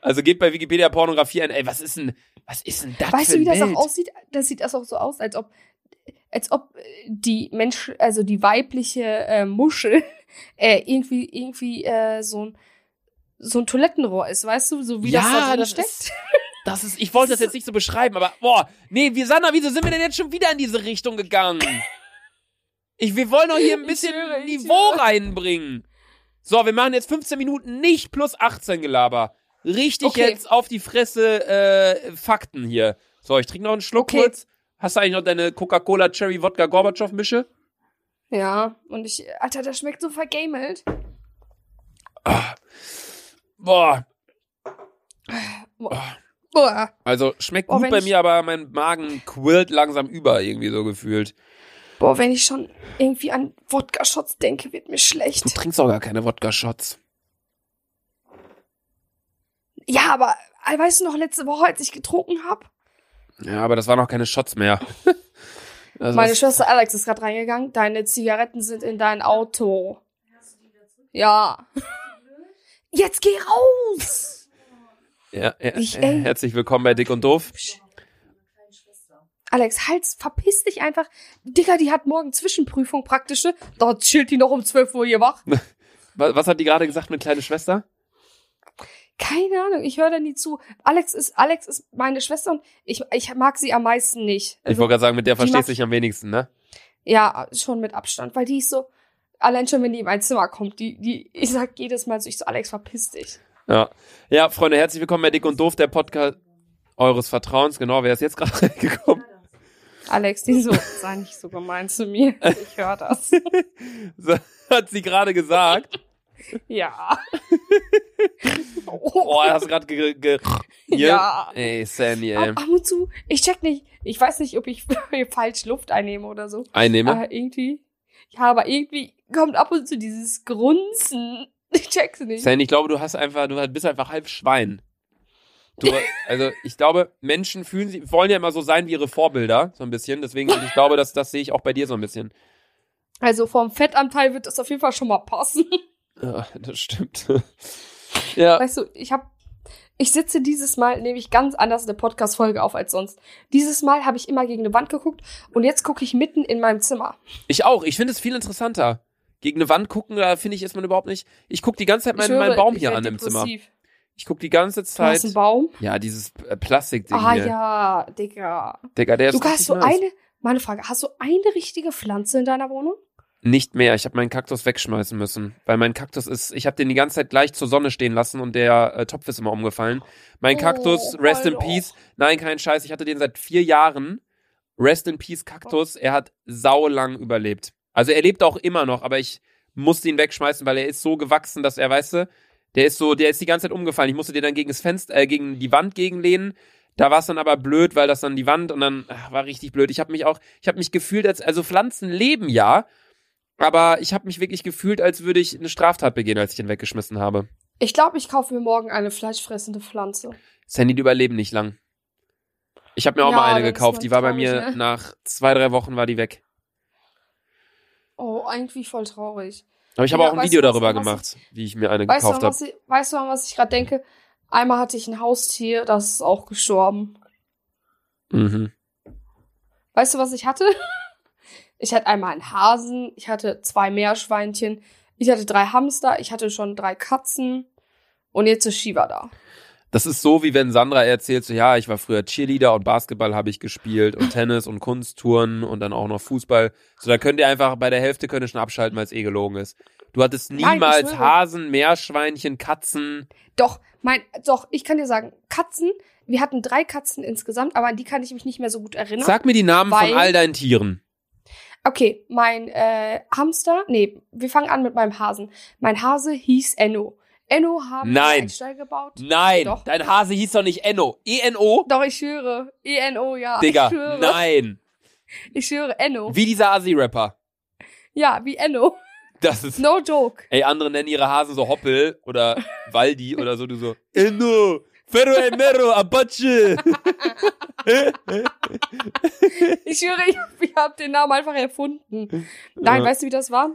Also geht bei Wikipedia Pornografie ein. Ey, was ist denn das? Weißt du, wie das auch aussieht? Das sieht das auch so aus, als ob die Mensch, also die weibliche Muschel irgendwie so ein Toilettenrohr ist, weißt du, so wie ja, das da drin steckt. Ich wollte das jetzt nicht so beschreiben, aber boah, nee, Sandra, wieso sind wir denn jetzt schon wieder in diese Richtung gegangen? Wir wollen doch hier ein bisschen Niveau reinbringen. So, wir machen jetzt 15 Minuten nicht plus 18 Gelaber. Richtig, okay. Jetzt auf die Fresse Fakten hier. So, ich trinke noch einen Schluck kurz. Hast du eigentlich noch deine Coca-Cola Cherry Wodka Gorbatschow Mische? Ja, und Alter, das schmeckt so vergamelt. Ah. Boah. Boah. Also schmeckt gut bei mir, aber mein Magen quillt langsam über, irgendwie so gefühlt. Boah, wenn ich schon irgendwie an Wodka-Shots denke, wird mir schlecht. Du trinkst auch gar keine Wodka-Shots. Ja, aber weißt du noch, letzte Woche, als ich getrunken habe? Ja, aber das waren auch keine Shots mehr. Also meine Schwester Alex ist gerade reingegangen. Deine Zigaretten sind in dein Auto. Hast du die dazu? Ja. Jetzt geh raus! Ja, herzlich willkommen bei Dick und Doof. Alex, Hals, verpiss dich einfach. Digga, die hat morgen Zwischenprüfung praktische. Da chillt die noch um 12 Uhr hier wach. Was hat die gerade gesagt mit kleine Schwester? Keine Ahnung, ich höre da nie zu. Alex ist meine Schwester und ich mag sie am meisten nicht. Also, ich wollte gerade sagen, mit der verstehst du dich am wenigsten, ne? Ja, schon mit Abstand, weil die ist so, allein schon, wenn die in mein Zimmer kommt, ich sag jedes Mal so, Alex, verpiss dich. Ja, Freunde, herzlich willkommen bei Dick und Doof, der Podcast eures Vertrauens. Genau, wer ist jetzt gerade reingekommen? Alex, sei nicht so gemein zu mir, ich höre das. So, hat sie gerade gesagt. Ja. Oh, hast du gerade Ja. Ey, Sandy, ey. Ab und zu, ich check nicht. Ich weiß nicht, ob ich falsch Luft einnehme oder so. Aber irgendwie kommt ab und zu dieses Grunzen. Ich check's nicht. Sandy, ich glaube, du bist einfach halb Schwein. Ich glaube, Menschen wollen ja immer so sein wie ihre Vorbilder, so ein bisschen. Deswegen, ich glaube, das sehe ich auch bei dir so ein bisschen. Also vom Fettanteil wird das auf jeden Fall schon mal passen. Ja, das stimmt. Ja. Weißt du, ich sitze dieses Mal nämlich ganz anders eine Podcast-Folge auf als sonst. Dieses Mal habe ich immer gegen eine Wand geguckt und jetzt gucke ich mitten in meinem Zimmer. Ich auch. Ich finde es viel interessanter. Gegen eine Wand gucken, da finde ich, ist man überhaupt nicht. Ich gucke die ganze Zeit meinen Baum hier an im Zimmer. Ich gucke die ganze Zeit. Das ist ein Baum? Ja, dieses Plastikding hier. Ah ja, Digga. Der ist richtig nice. Meine Frage, hast du eine richtige Pflanze in deiner Wohnung? Nicht mehr, ich habe meinen Kaktus wegschmeißen müssen, weil mein Kaktus ist, ich habe den die ganze Zeit gleich zur Sonne stehen lassen und der Topf ist immer umgefallen. Mein Kaktus, rest in peace, nein, kein Scheiß, ich hatte den seit 4 Jahren, rest in peace Kaktus, er hat saulang überlebt. Also er lebt auch immer noch, aber ich musste ihn wegschmeißen, weil er ist so gewachsen, dass er, weißt du, der ist die ganze Zeit umgefallen. Ich musste den dann gegen das Fenster, gegen die Wand gegenlehnen. Da war es dann aber blöd, weil das dann die Wand und dann war richtig blöd. Ich habe mich gefühlt, also Pflanzen leben ja, aber ich habe mich wirklich gefühlt, als würde ich eine Straftat begehen, als ich den weggeschmissen habe. Ich glaube, ich kaufe mir morgen eine fleischfressende Pflanze. Sandy, die überleben nicht lang. Ich habe mir auch mal eine gekauft, die war bei mir, ne? Nach 2-3 Wochen war die weg. Oh, eigentlich voll traurig. Aber ich habe auch ein Video darüber gemacht, wie ich mir eine gekauft habe. Weißt du, an was ich gerade denke? Einmal hatte ich ein Haustier, das ist auch gestorben. Mhm. Weißt du, was ich hatte? Ich hatte einmal einen Hasen, ich hatte 2 Meerschweinchen, ich hatte 3 Hamster, ich hatte schon 3 Katzen und jetzt ist Shiva da. Das ist so, wie wenn Sandra erzählt, so ja, ich war früher Cheerleader und Basketball habe ich gespielt und Tennis und Kunsttouren und dann auch noch Fußball. So, da könnt ihr einfach bei der Hälfte schon abschalten, weil es gelogen ist. Du hattest niemals Hasen, Meerschweinchen, Katzen. Doch, ich kann dir sagen, Katzen, wir hatten 3 Katzen insgesamt, aber an die kann ich mich nicht mehr so gut erinnern. Sag mir die Namen von all deinen Tieren. Okay, mein Hamster, wir fangen an mit meinem Hasen. Mein Hase hieß Eno. Eno haben wir einen Stall gebaut. Nein, doch. Dein Hase hieß doch nicht Eno. E-N-O? Doch, ich schwöre. E-N-O, ja. Digga, ich schwöre. Nein. Ich schwöre, Eno. Wie dieser Asi-Rapper. Ja, wie Eno. Das ist... No joke. Ey, andere nennen ihre Hasen so Hoppel oder Waldi oder so. Du so, Eno, Ferro Emero, Apache. Ich schwöre, ich habe den Namen einfach erfunden. Nein, weißt du, wie das war?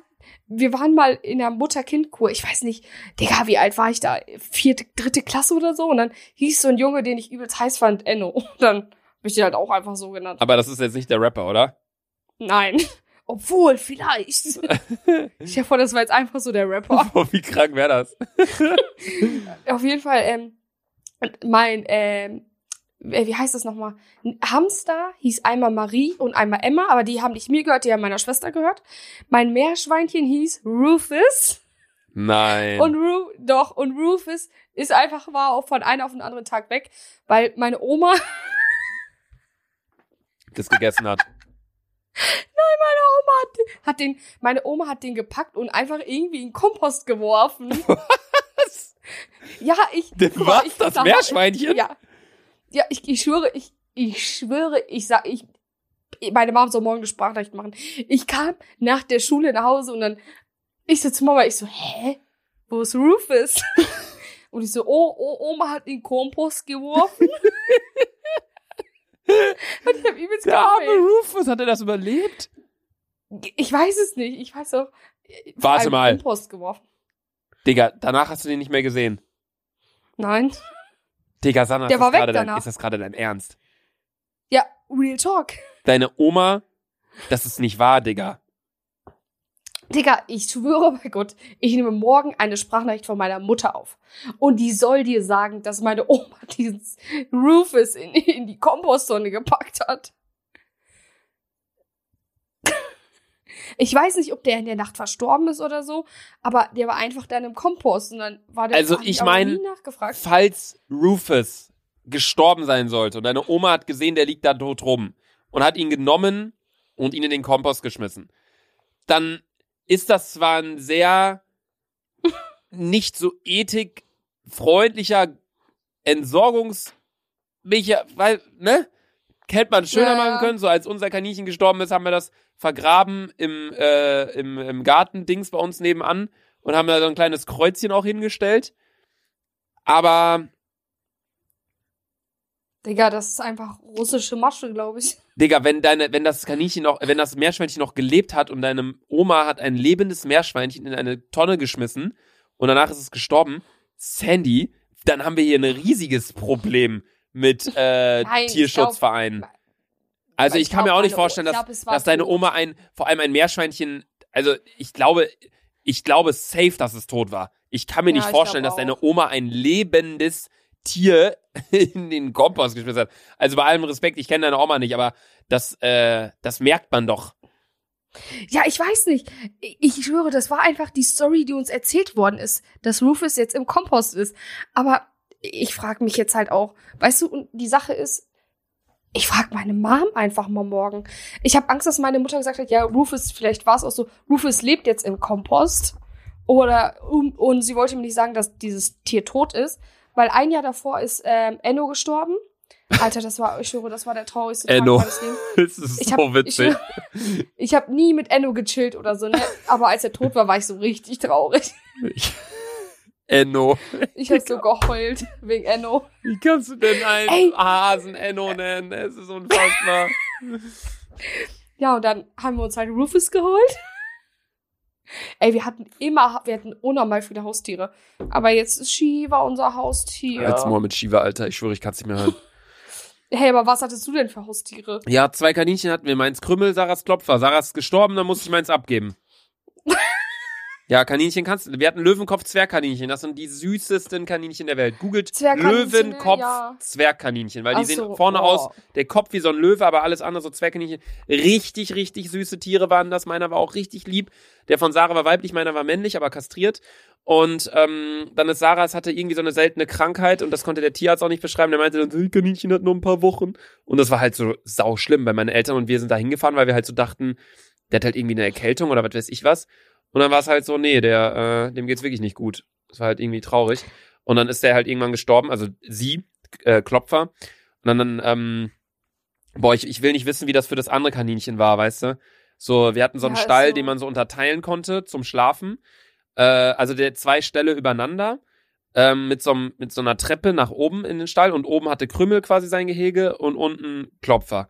Wir waren mal in der Mutter-Kind-Kur. Ich weiß nicht, Digga, wie alt war ich da? 4., 3. Klasse oder so. Und dann hieß so ein Junge, den ich übelst heiß fand, Enno. Und dann habe ich den halt auch einfach so genannt. Aber das ist jetzt nicht der Rapper, oder? Nein. Obwohl, vielleicht. Ich hab vor, das war jetzt einfach so der Rapper. Oh, wie krank wäre das? Auf jeden Fall, wie heißt das nochmal? Hamster hieß einmal Marie und einmal Emma, aber die haben nicht mir gehört, die haben meiner Schwester gehört. Mein Meerschweinchen hieß Rufus. Nein. Und Rufus ist einfach mal von einem auf den anderen Tag weg, weil meine Oma das gegessen hat. Nein, meine Oma hat den gepackt und einfach irgendwie in den Kompost geworfen. Was? Ja, ich... Das Meerschweinchen? Ja. Ja, ich schwöre, meine Mama soll morgen eine Sprachnachricht machen. Ich kam nach der Schule nach Hause und dann, ich so zu Mama, ich so, hä? Wo ist Rufus? Und ich so, Oma hat ihn Kompost geworfen. Und ich hab übelst der arme Rufus, hat er das überlebt? Ich weiß es nicht, ich weiß auch. Warte mal. Kompost geworfen. Digga, danach hast du den nicht mehr gesehen. Nein. Digga, Sanna, ist das gerade dein Ernst? Ja, real talk. Deine Oma, das ist nicht wahr, Digga. Digga, ich schwöre bei Gott, ich nehme morgen eine Sprachnachricht von meiner Mutter auf. Und die soll dir sagen, dass meine Oma diesen Rufus in die Kompostsonne gepackt hat. Ich weiß nicht, ob der in der Nacht verstorben ist oder so, aber der war einfach dann im Kompost und dann war der also ich meine, falls Rufus gestorben sein sollte und deine Oma hat gesehen, der liegt da tot rum und hat ihn genommen und ihn in den Kompost geschmissen, dann ist das zwar ein sehr nicht so ethikfreundlicher Entsorgungsmechanismus, weil, ne? Hätte man schöner machen können, so als unser Kaninchen gestorben ist, haben wir das vergraben im Garten-Dings bei uns nebenan und haben da so ein kleines Kreuzchen auch hingestellt. Aber Digga, das ist einfach russische Masche, glaube ich. Digga, wenn das Kaninchen noch, wenn das Meerschweinchen noch gelebt hat und deine Oma hat ein lebendes Meerschweinchen in eine Tonne geschmissen und danach ist es gestorben, Sandy, dann haben wir hier ein riesiges Problem mit Tierschutzvereinen. Also ich kann mir auch nicht vorstellen, dass deine Oma vor allem ein Meerschweinchen, also ich glaube safe, dass es tot war. Ich kann mir nicht vorstellen, dass deine Oma ein lebendes Tier in den Kompost geschmissen hat. Also bei allem Respekt, ich kenne deine Oma nicht, aber das merkt man doch. Ja, ich weiß nicht. Ich schwöre, das war einfach die Story, die uns erzählt worden ist, dass Rufus jetzt im Kompost ist. Aber ich frage mich jetzt halt auch, weißt du, und die Sache ist, ich frage meine Mom einfach mal morgen. Ich habe Angst, dass meine Mutter gesagt hat, ja, Rufus, vielleicht war es auch so, Rufus lebt jetzt im Kompost. Und sie wollte mir nicht sagen, dass dieses Tier tot ist, weil ein Jahr davor ist Eno gestorben. Alter, ich schwöre, das war der traurigste Tag meines Lebens. Das ist so witzig. Ich habe nie mit Eno gechillt oder so, ne? Aber als er tot war, war ich so richtig traurig. Enno. Ich hab so geheult wegen Enno. Wie kannst du denn einen Hasen Enno nennen? Es ist unfassbar. Ja, und dann haben wir uns halt Rufus geholt. Ey, wir hatten unnormal viele Haustiere. Aber jetzt ist Shiva unser Haustier. Jetzt mal mit Shiva, Alter. Ich schwöre, ich kann's nicht mehr hören. Hey, aber was hattest du denn für Haustiere? Ja, 2 Kaninchen hatten wir. Meins Krümmel, Sarahs Klopfer. Sarah ist gestorben, dann musste ich meins abgeben. Ja, Kaninchen kannst du. Wir hatten Löwenkopf-Zwergkaninchen. Das sind die süßesten Kaninchen der Welt. Googelt Löwenkopf-Zwergkaninchen, weil die sehen vorne aus, der Kopf wie so ein Löwe, aber alles andere so Zwergkaninchen. Richtig, richtig süße Tiere waren das. Meiner war auch richtig lieb. Der von Sarah war weiblich, meiner war männlich, aber kastriert. Und dann ist Sarahs hatte irgendwie so eine seltene Krankheit und das konnte der Tierarzt auch nicht beschreiben. Der meinte dann, das Kaninchen hat nur ein paar Wochen. Und das war halt so sauschlimm bei meinen Eltern und wir sind da hingefahren, weil wir halt so dachten, der hat halt irgendwie eine Erkältung oder was weiß ich was. Und dann war es halt so, nee, dem geht's wirklich nicht gut. Das war halt irgendwie traurig. Und dann ist der halt irgendwann gestorben, also sie, Klopfer. Und dann, ich will nicht wissen, wie das für das andere Kaninchen war, weißt du? So, wir hatten so einen Stall, den man so unterteilen konnte zum Schlafen. Also der 2 Ställe übereinander, mit so einer Treppe nach oben in den Stall. Und oben hatte Krümmel quasi sein Gehege und unten Klopfer.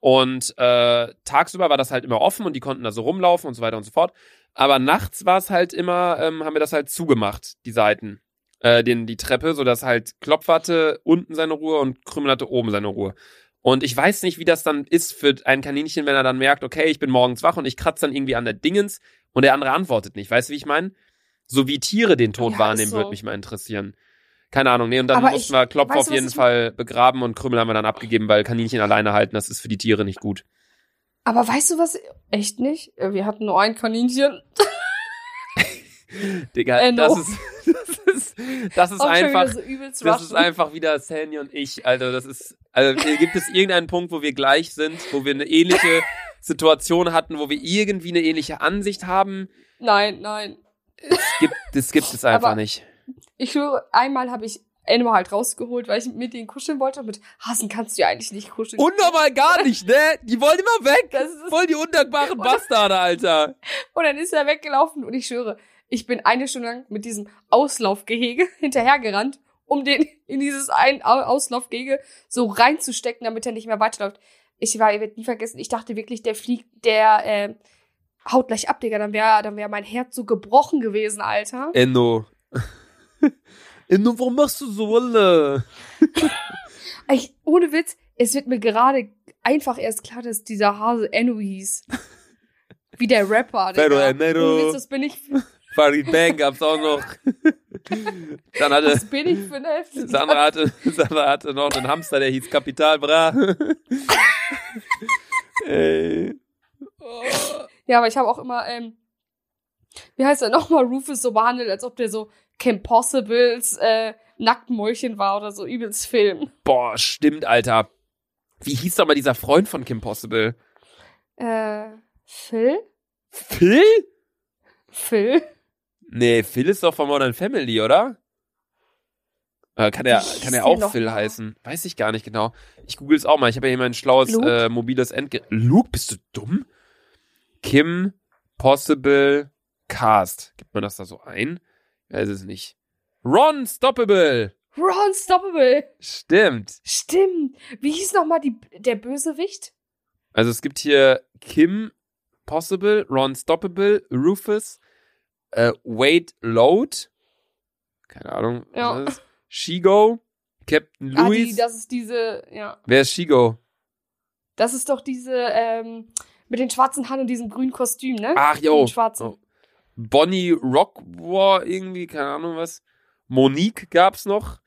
Und tagsüber war das halt immer offen und die konnten da so rumlaufen und so weiter und so fort. Aber nachts war es halt immer, haben wir das halt zugemacht, die Seiten, die Treppe, sodass halt Klopf hatte unten seine Ruhe und Krümmel hatte oben seine Ruhe. Und ich weiß nicht, wie das dann ist für ein Kaninchen, wenn er dann merkt, okay, ich bin morgens wach und ich kratze dann irgendwie an der Dingens und der andere antwortet nicht. Weißt du, wie ich meine? So wie Tiere den Tod wahrnehmen, würde mich mal interessieren. Keine Ahnung, nee, und dann mussten wir Klopf auf jeden Fall begraben und Krümmel haben wir dann abgegeben, weil Kaninchen alleine halten, das ist für die Tiere nicht gut. Aber weißt du was? Echt nicht? Wir hatten nur ein Kaninchen. Digga, das ist einfach, das ist einfach wieder Sandy und ich, Alter, gibt es irgendeinen Punkt, wo wir gleich sind, wo wir eine ähnliche Situation hatten, wo wir irgendwie eine ähnliche Ansicht haben? Nein. Das gibt es einfach nicht. Ich schwöre, einmal habe ich Eno halt rausgeholt, weil ich mit denen kuscheln wollte. Und mit Hasen kannst du ja eigentlich nicht kuscheln. Unnormal gar nicht, ne? Die wollen immer weg. Das ist voll die undankbaren Bastarde, Alter. Und dann ist er weggelaufen und ich schwöre, ich bin eine Stunde lang mit diesem Auslaufgehege hinterhergerannt, um den in dieses Auslaufgehege so reinzustecken, damit er nicht mehr weiterläuft. Ich werde nie vergessen, ich dachte wirklich, der haut gleich ab, Digga. Dann wäre mein Herz so gebrochen gewesen, Alter. Eno. Eno, warum machst du so, Wolle? Ohne Witz, es wird mir gerade einfach erst klar, dass dieser Hase Eno hieß. Wie der Rapper, Digga. Eno, das bin ich. Farid Bang gab's auch noch. Dann hatte, was bin ich für ein Heftig? Sandra hatte noch einen Hamster, der hieß Kapital Bra. Ey. Oh. Ja, aber ich habe auch immer, wie heißt er nochmal, Rufus so behandelt, als ob der so Kim Possibles Nacktmäulchen war oder so, übelst Film. Boah, stimmt, Alter. Wie hieß doch mal dieser Freund von Kim Possible? Phil? Phil? Phil? Nee, Phil ist doch von Modern Family, oder? Kann er auch Phil heißen? Weiß ich gar nicht genau. Ich google es auch mal. Ich habe ja hier mein schlaues mobiles Endgerät. Luke, bist du dumm? Kim Possible Cast. Gibt man das da so ein? Ich weiß es nicht. Ron Stoppable. Ron Stoppable. Stimmt. Wie hieß nochmal der Bösewicht? Also es gibt hier Kim Possible, Ron Stoppable, Rufus, Wade Load, keine Ahnung, ja. Was ist das? Shego, Captain Louis. Das ist diese, ja. Wer ist Shego? Das ist doch diese, mit den schwarzen Haaren und diesem grünen Kostüm, ne? Ach, jo. Oh. Bonnie Rockwar irgendwie, keine Ahnung was. Monique gab's noch.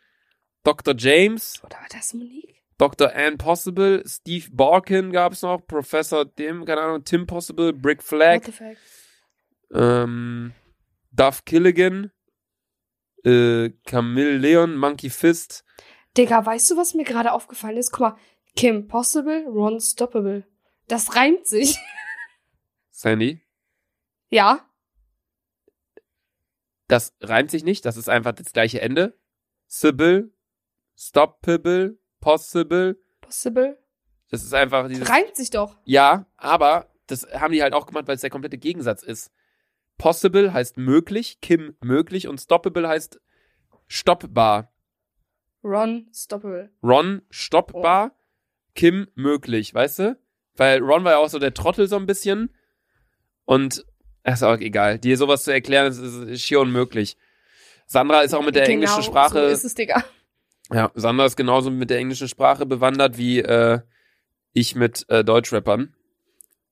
Dr. James. Oder war das Monique? Dr. Ann Possible, Steve Barkin gab's noch, Professor Tim, keine Ahnung, Tim Possible, Brick Flag, Duff Killigan, Camille Leon, Monkey Fist. Digga, weißt du, was mir gerade aufgefallen ist? Guck mal, Kim Possible, Ron Stoppable. Das reimt sich. Sandy? Ja? Das reimt sich nicht, das ist einfach das gleiche Ende. Sibyl, Stoppable, Possible. Das ist einfach dieses... Reimt sich doch. Ja, aber das haben die halt auch gemacht, weil es der komplette Gegensatz ist. Possible heißt möglich, Kim möglich und Stoppable heißt stoppbar. Ron Stoppable. Ron stoppbar, oh. Kim möglich, weißt du? Weil Ron war ja auch so der Trottel so ein bisschen und ist auch egal. Dir sowas zu erklären, ist schier unmöglich. Sandra ist auch mit der englischen Sprache... So ist es, Digga. Ja, Sandra ist genauso mit der englischen Sprache bewandert wie ich mit Deutschrappern.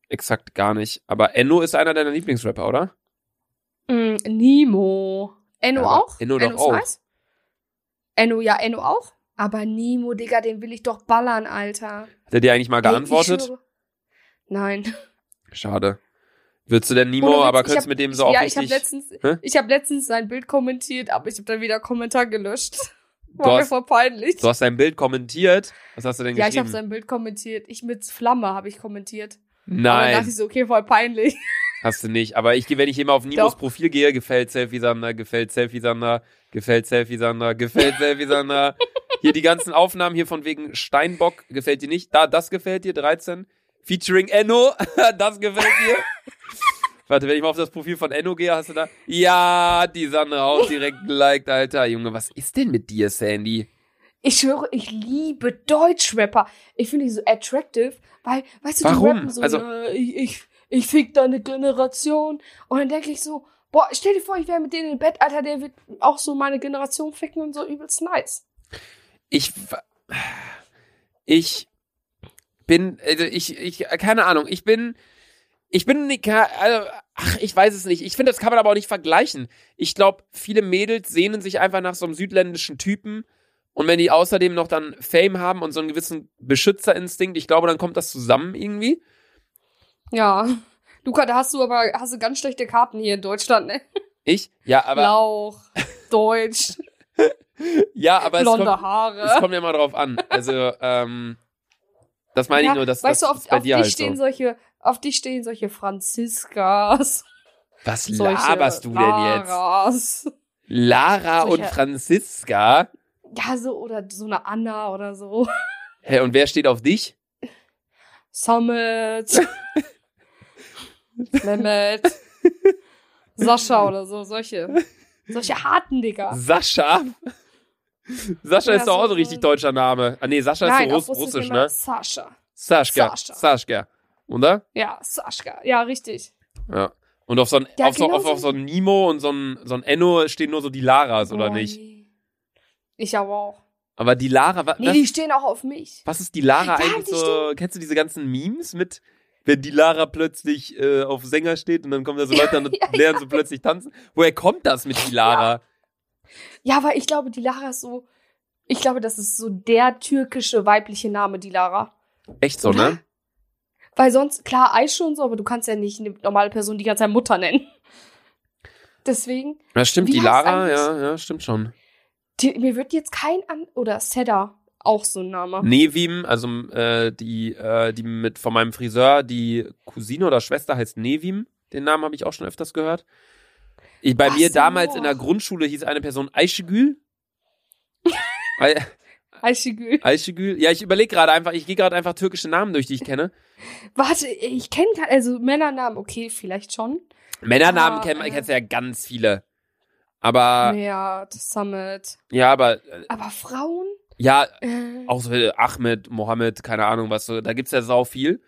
Exakt gar nicht. Aber Enno ist einer deiner Lieblingsrapper, oder? Nemo. Enno ja, auch? Enno doch auch. Nice. Enno auch. Aber Nemo, Digga, den will ich doch ballern, Alter. Hat er dir eigentlich mal geantwortet? Nein. Schade. Würdest du denn Nemo, aber könntest mit dem so auch ja, richtig... Ja, ich hab letztens sein Bild kommentiert, aber ich habe dann wieder Kommentar gelöscht. War mir voll peinlich. Du hast sein Bild kommentiert. Was hast du denn geschrieben? Ja, ich habe sein Bild kommentiert. Ich mit Flamme habe ich kommentiert. Nein. Und dann dachte ich so, okay, voll peinlich. Hast du nicht. Aber wenn ich immer auf Nimos Profil gehe, gefällt Selfie-Sander, gefällt Selfie-Sander, gefällt Selfie-Sander, gefällt Selfie-Sander. Hier die ganzen Aufnahmen hier von wegen Steinbock gefällt dir nicht. Das gefällt dir, 13. Featuring Enno, das gefällt dir. Warte, wenn ich mal auf das Profil von Enno gehe, hast du da... Ja, die Sandra auch direkt geliked, Alter. Junge, was ist denn mit dir, Sandy? Ich schwöre, ich liebe Deutschrapper. Ich finde die so attractive, weil, weißt du, warum? Die rappen so, also, ich fick deine Generation. Und dann denke ich so, boah, stell dir vor, ich wäre mit denen im Bett, Alter, der wird auch so meine Generation ficken und so übelst nice. Keine Ahnung, ich weiß es nicht. Ich finde, das kann man aber auch nicht vergleichen. Ich glaube, viele Mädels sehnen sich einfach nach so einem südländischen Typen. Und wenn die außerdem noch dann Fame haben und so einen gewissen Beschützerinstinkt, ich glaube, dann kommt das zusammen irgendwie. Ja. Luca, da hast du ganz schlechte Karten hier in Deutschland, ne? Ich? Ja, aber... Lauch, Deutsch, ja, aber blonde Haare. Es kommt ja mal drauf an. Also, das meine ich nur, dass weißt das du, auf, ist bei auf dir dich halt stehen so. Auf dich stehen solche Franziskas. Was laberst du denn jetzt? Lara solche, und Franziska? Ja, so, oder so eine Anna oder so. Hä, und wer steht auf dich? Samet. Mehmet. Sascha oder so, solche harten, Digga. Sascha? Sascha ja, ist doch auch so ein richtig deutscher Name. Ah, nee, Sascha nein, ist so russisch, ne? Sascha. Saschka. Oder? Ja, Saschka. Ja, richtig. Ja. Und auf so ein ja, genau so ein Nimo und so ein Enno stehen nur so die Laras, oder nicht? Nee. Ich aber auch. Aber die Lara... Nee, die stehen auch auf mich. Was ist die Lara ja, eigentlich die so... Kennst du diese ganzen Memes mit... Wenn die Lara plötzlich auf Sänger steht und dann kommen da so Leute und ja, lernen ja. so plötzlich tanzen. Woher kommt das mit die Lara? Ja, weil ich glaube, die Lara ist so... Ich glaube, das ist so der türkische weibliche Name, die Lara. Echt so, oder? Ne? Weil sonst, klar, Aische und so, aber du kannst ja nicht eine normale Person die ganze Zeit Mutter nennen. Deswegen... Ja, stimmt, die Lara, ja, stimmt schon. Mir wird jetzt kein an... Oder Seda, auch so ein Name. Nevim, also die mit von meinem Friseur, die Cousine oder Schwester heißt Nevim. Den Namen habe ich auch schon öfters gehört. Bei mir damals in der Grundschule hieß eine Person Ayşegül. Ayşegül. Ja, ich gehe gerade einfach türkische Namen durch, die ich kenne. Warte, ich kenne also Männernamen, okay, vielleicht schon. Männernamen kennst du ja ganz viele. Aber ja, Samet. Ja, aber Frauen? Ja, auch so Ahmed, Mohammed, keine Ahnung was, so, da gibt's ja sau viel.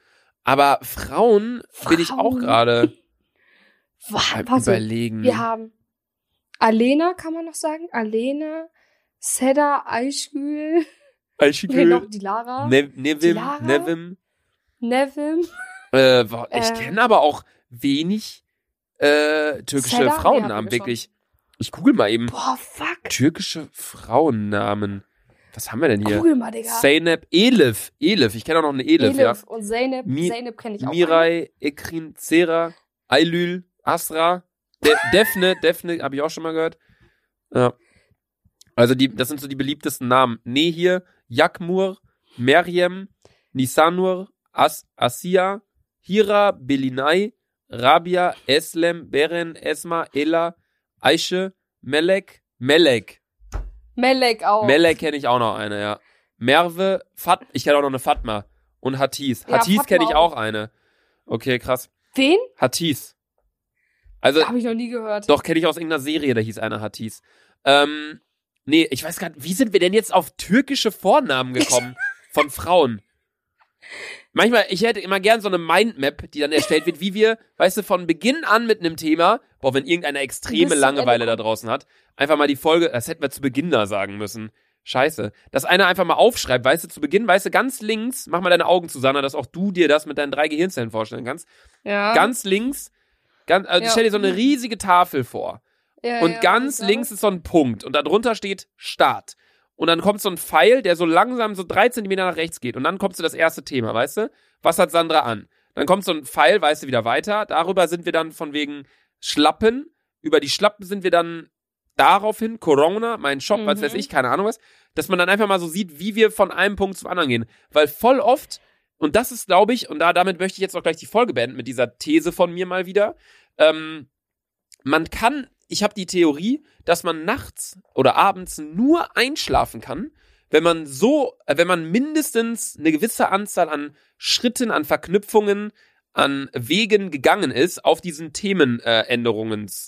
Aber Frauen. Bin ich auch gerade überlegen. Wir haben Alena, kann man noch sagen? Alena, Seda, Ayşegül. Die Lara. Nevim. Ich kenne aber auch wenig türkische Seda? Frauennamen, ja, wirklich. Ich google mal eben. Boah, fuck. Türkische Frauennamen. Was haben wir denn hier? Google mal, Digga. Zeynep, Elif. Ich kenne auch noch eine Elif, ja. Elif und Zeynep. Zeynep kenne ich auch. Miray, Ekrin, Zera, Aylül, Asra, Defne habe ich auch schon mal gehört. Ja. Also das sind so die beliebtesten Namen. Nehir, Yakmur, Meryem, Nisanur, Asiya, Hira, Belinay, Rabia, Eslem, Beren, Esma, Ela, Aische, Melek auch. Melek kenne ich auch noch eine, ja. Merve, ich kenne auch noch eine Fatma. Und Hatice. Ja, Hatice kenne ich auch eine. Okay, krass. Wen? Hatice. Also, habe ich noch nie gehört. Doch, kenne ich aus irgendeiner Serie, da hieß einer Hatice. Nee, ich weiß gar nicht, wie sind wir denn jetzt auf türkische Vornamen gekommen? Von Frauen. Manchmal, ich hätte immer gern so eine Mindmap, die dann erstellt wird, wie wir, weißt du, von Beginn an mit einem Thema, boah, wenn irgendeiner extreme Langeweile da draußen hat, einfach mal die Folge, das hätten wir zu Beginn da sagen müssen. Scheiße. Dass einer einfach mal aufschreibt, weißt du, zu Beginn, weißt du, ganz links, mach mal deine Augen zu, Sandra, dass auch du dir das mit deinen 3 Gehirnzellen vorstellen kannst. Ja. Ganz links, stell dir so eine riesige Tafel vor. Ja, und ganz links ist so ein Punkt und darunter steht Start. Und dann kommt so ein Pfeil, der so langsam so 3 Zentimeter nach rechts geht. Und dann kommt so das erste Thema, weißt du? Was hat Sandra an? Dann kommt so ein Pfeil, weißt du, wieder weiter. Darüber sind wir dann von wegen Schlappen. Über die Schlappen sind wir dann daraufhin, Corona, mein Shop, was weiß ich, keine Ahnung was. Dass man dann einfach mal so sieht, wie wir von einem Punkt zum anderen gehen. Weil voll oft, und das ist, glaube ich, und damit möchte ich jetzt auch gleich die Folge beenden, mit dieser These von mir mal wieder. Ich habe die Theorie, dass man nachts oder abends nur einschlafen kann, wenn man mindestens eine gewisse Anzahl an Schritten, an Verknüpfungen, an Wegen gegangen ist auf diesen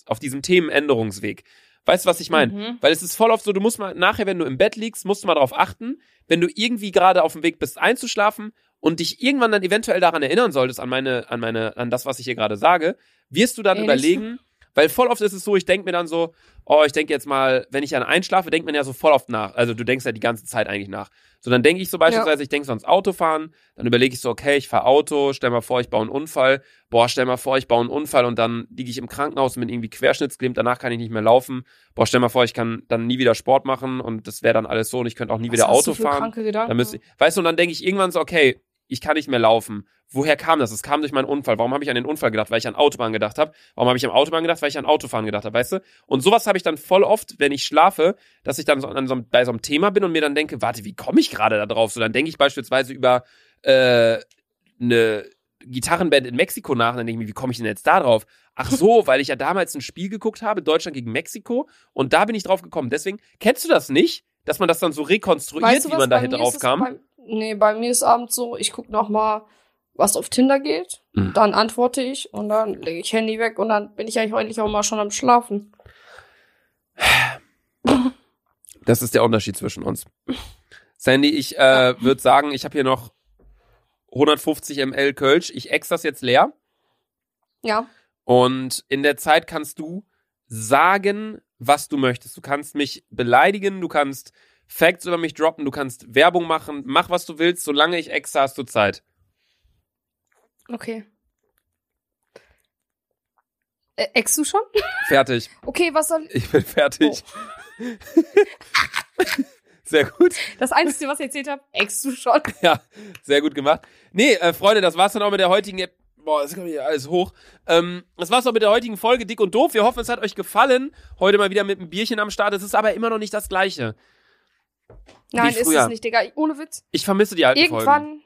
auf diesem Themenänderungsweg. Weißt du, was ich meine? Mhm. Weil es ist voll oft so, du musst mal nachher, wenn du im Bett liegst, musst du mal darauf achten, wenn du irgendwie gerade auf dem Weg bist einzuschlafen und dich irgendwann dann eventuell daran erinnern solltest, an das, was ich hier gerade sage, wirst du dann überlegen. Weil voll oft ist es so, ich denke mir dann so, ich denke jetzt mal, wenn ich dann einschlafe, denkt man ja so voll oft nach. Also du denkst ja die ganze Zeit eigentlich nach. So, dann denke ich so beispielsweise, ich denke so ans Autofahren, dann überlege ich so, okay, ich fahre Auto, stell mal vor, ich baue einen Unfall und dann liege ich im Krankenhaus und bin irgendwie querschnittsgelähmt, danach kann ich nicht mehr laufen, stell mal vor, ich kann dann nie wieder Sport machen und das wäre dann alles so und ich könnte auch nie wieder Auto fahren. Dann und dann denke ich irgendwann so, okay, ich kann nicht mehr laufen. Woher kam das? Es kam durch meinen Unfall. Warum habe ich an den Unfall gedacht? Weil ich an Autobahn gedacht habe. Warum habe ich an Autobahn gedacht? Weil ich an Autofahren gedacht habe, weißt du? Und sowas habe ich dann voll oft, wenn ich schlafe, dass ich dann bei so einem Thema bin und mir dann denke, warte, wie komme ich gerade da drauf? So, dann denke ich beispielsweise über Gitarrenband in Mexiko nach. Und dann denke ich mir, wie komme ich denn jetzt da drauf? Ach so, weil ich ja damals ein Spiel geguckt habe, Deutschland gegen Mexiko. Und da bin ich drauf gekommen. Deswegen, kennst du das nicht? Dass man das dann so rekonstruiert, weißt du, wie man da drauf kam? Bei mir ist abends so, ich gucke nochmal, was auf Tinder geht. Mhm. Dann antworte ich und dann lege ich Handy weg. Und dann bin ich eigentlich endlich auch mal schon am Schlafen. Das ist der Unterschied zwischen uns. Sandy, ich würde sagen, ich habe hier noch 150 ml Kölsch. Ich ex das jetzt leer. Ja. Und in der Zeit kannst du sagen, was du möchtest. Du kannst mich beleidigen, du kannst Facts über mich droppen, du kannst Werbung machen. Mach, was du willst, solange ich ex, hast du Zeit. Okay. Ex du schon? Fertig. Okay, was soll... Ich bin fertig. Oh. Sehr gut. Das Einzige, was ich erzählt habe, ex du schon. Ja, sehr gut gemacht. Nee, Freunde, das war's dann auch mit der heutigen... Boah, das kommt hier alles hoch. Das war's auch mit der heutigen Folge Dick und Doof. Wir hoffen, es hat euch gefallen. Heute mal wieder mit einem Bierchen am Start. Es ist aber immer noch nicht das Gleiche. Nein, ist es nicht, Digga. Ohne Witz. Ich vermisse die alten irgendwann, Folgen.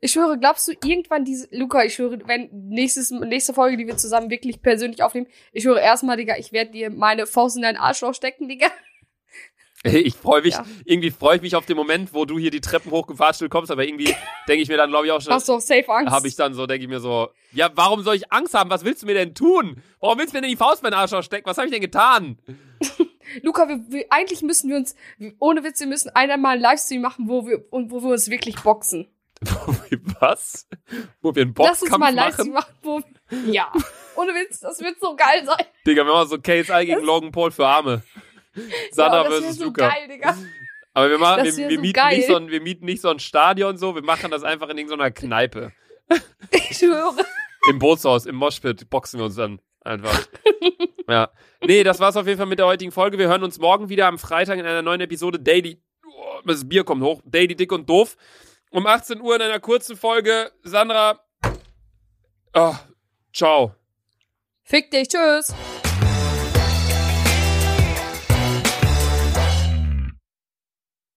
Ich schwöre, glaubst du, irgendwann diese... Luca, ich schwöre, wenn nächste Folge, die wir zusammen wirklich persönlich aufnehmen, ich schwöre erstmal, Digga, ich werde dir meine Faust in dein Arschloch stecken, Digga. Hey, ich freue mich, ja. Irgendwie freue ich mich auf den Moment, wo du hier die Treppen hochgewatschtelt kommst, aber irgendwie denke ich mir dann, glaube ich, auch schon... Hast du auch safe Angst? Habe ich dann so, denke ich mir so, ja, warum soll ich Angst haben? Was willst du mir denn tun? Warum willst du mir denn die Faust in den Arsch stecken? Was habe ich denn getan? Luca, eigentlich müssen wir uns, ohne Witz, wir müssen einmal einen Livestream machen, wo wir uns wirklich boxen. Was? Wo wir einen Boxkampf machen? Lass uns mal Livestream machen, ja, ohne Witz, das wird so geil sein. Digga, wir machen so KSI gegen Logan Paul für Arme. Sandra versus Luca. Geil, Digga. Aber wir mieten nicht so ein Stadion so, wir machen das einfach in irgendeiner Kneipe. Ich schwöre. Im Bootshaus, im Moshpit boxen wir uns dann einfach. Ja. Nee, das war's auf jeden Fall mit der heutigen Folge. Wir hören uns morgen wieder am Freitag in einer neuen Episode Daily. Oh, das Bier kommt hoch. Daily Dick und Doof. Um 18 Uhr in einer kurzen Folge. Sandra. Oh, ciao. Fick dich, tschüss.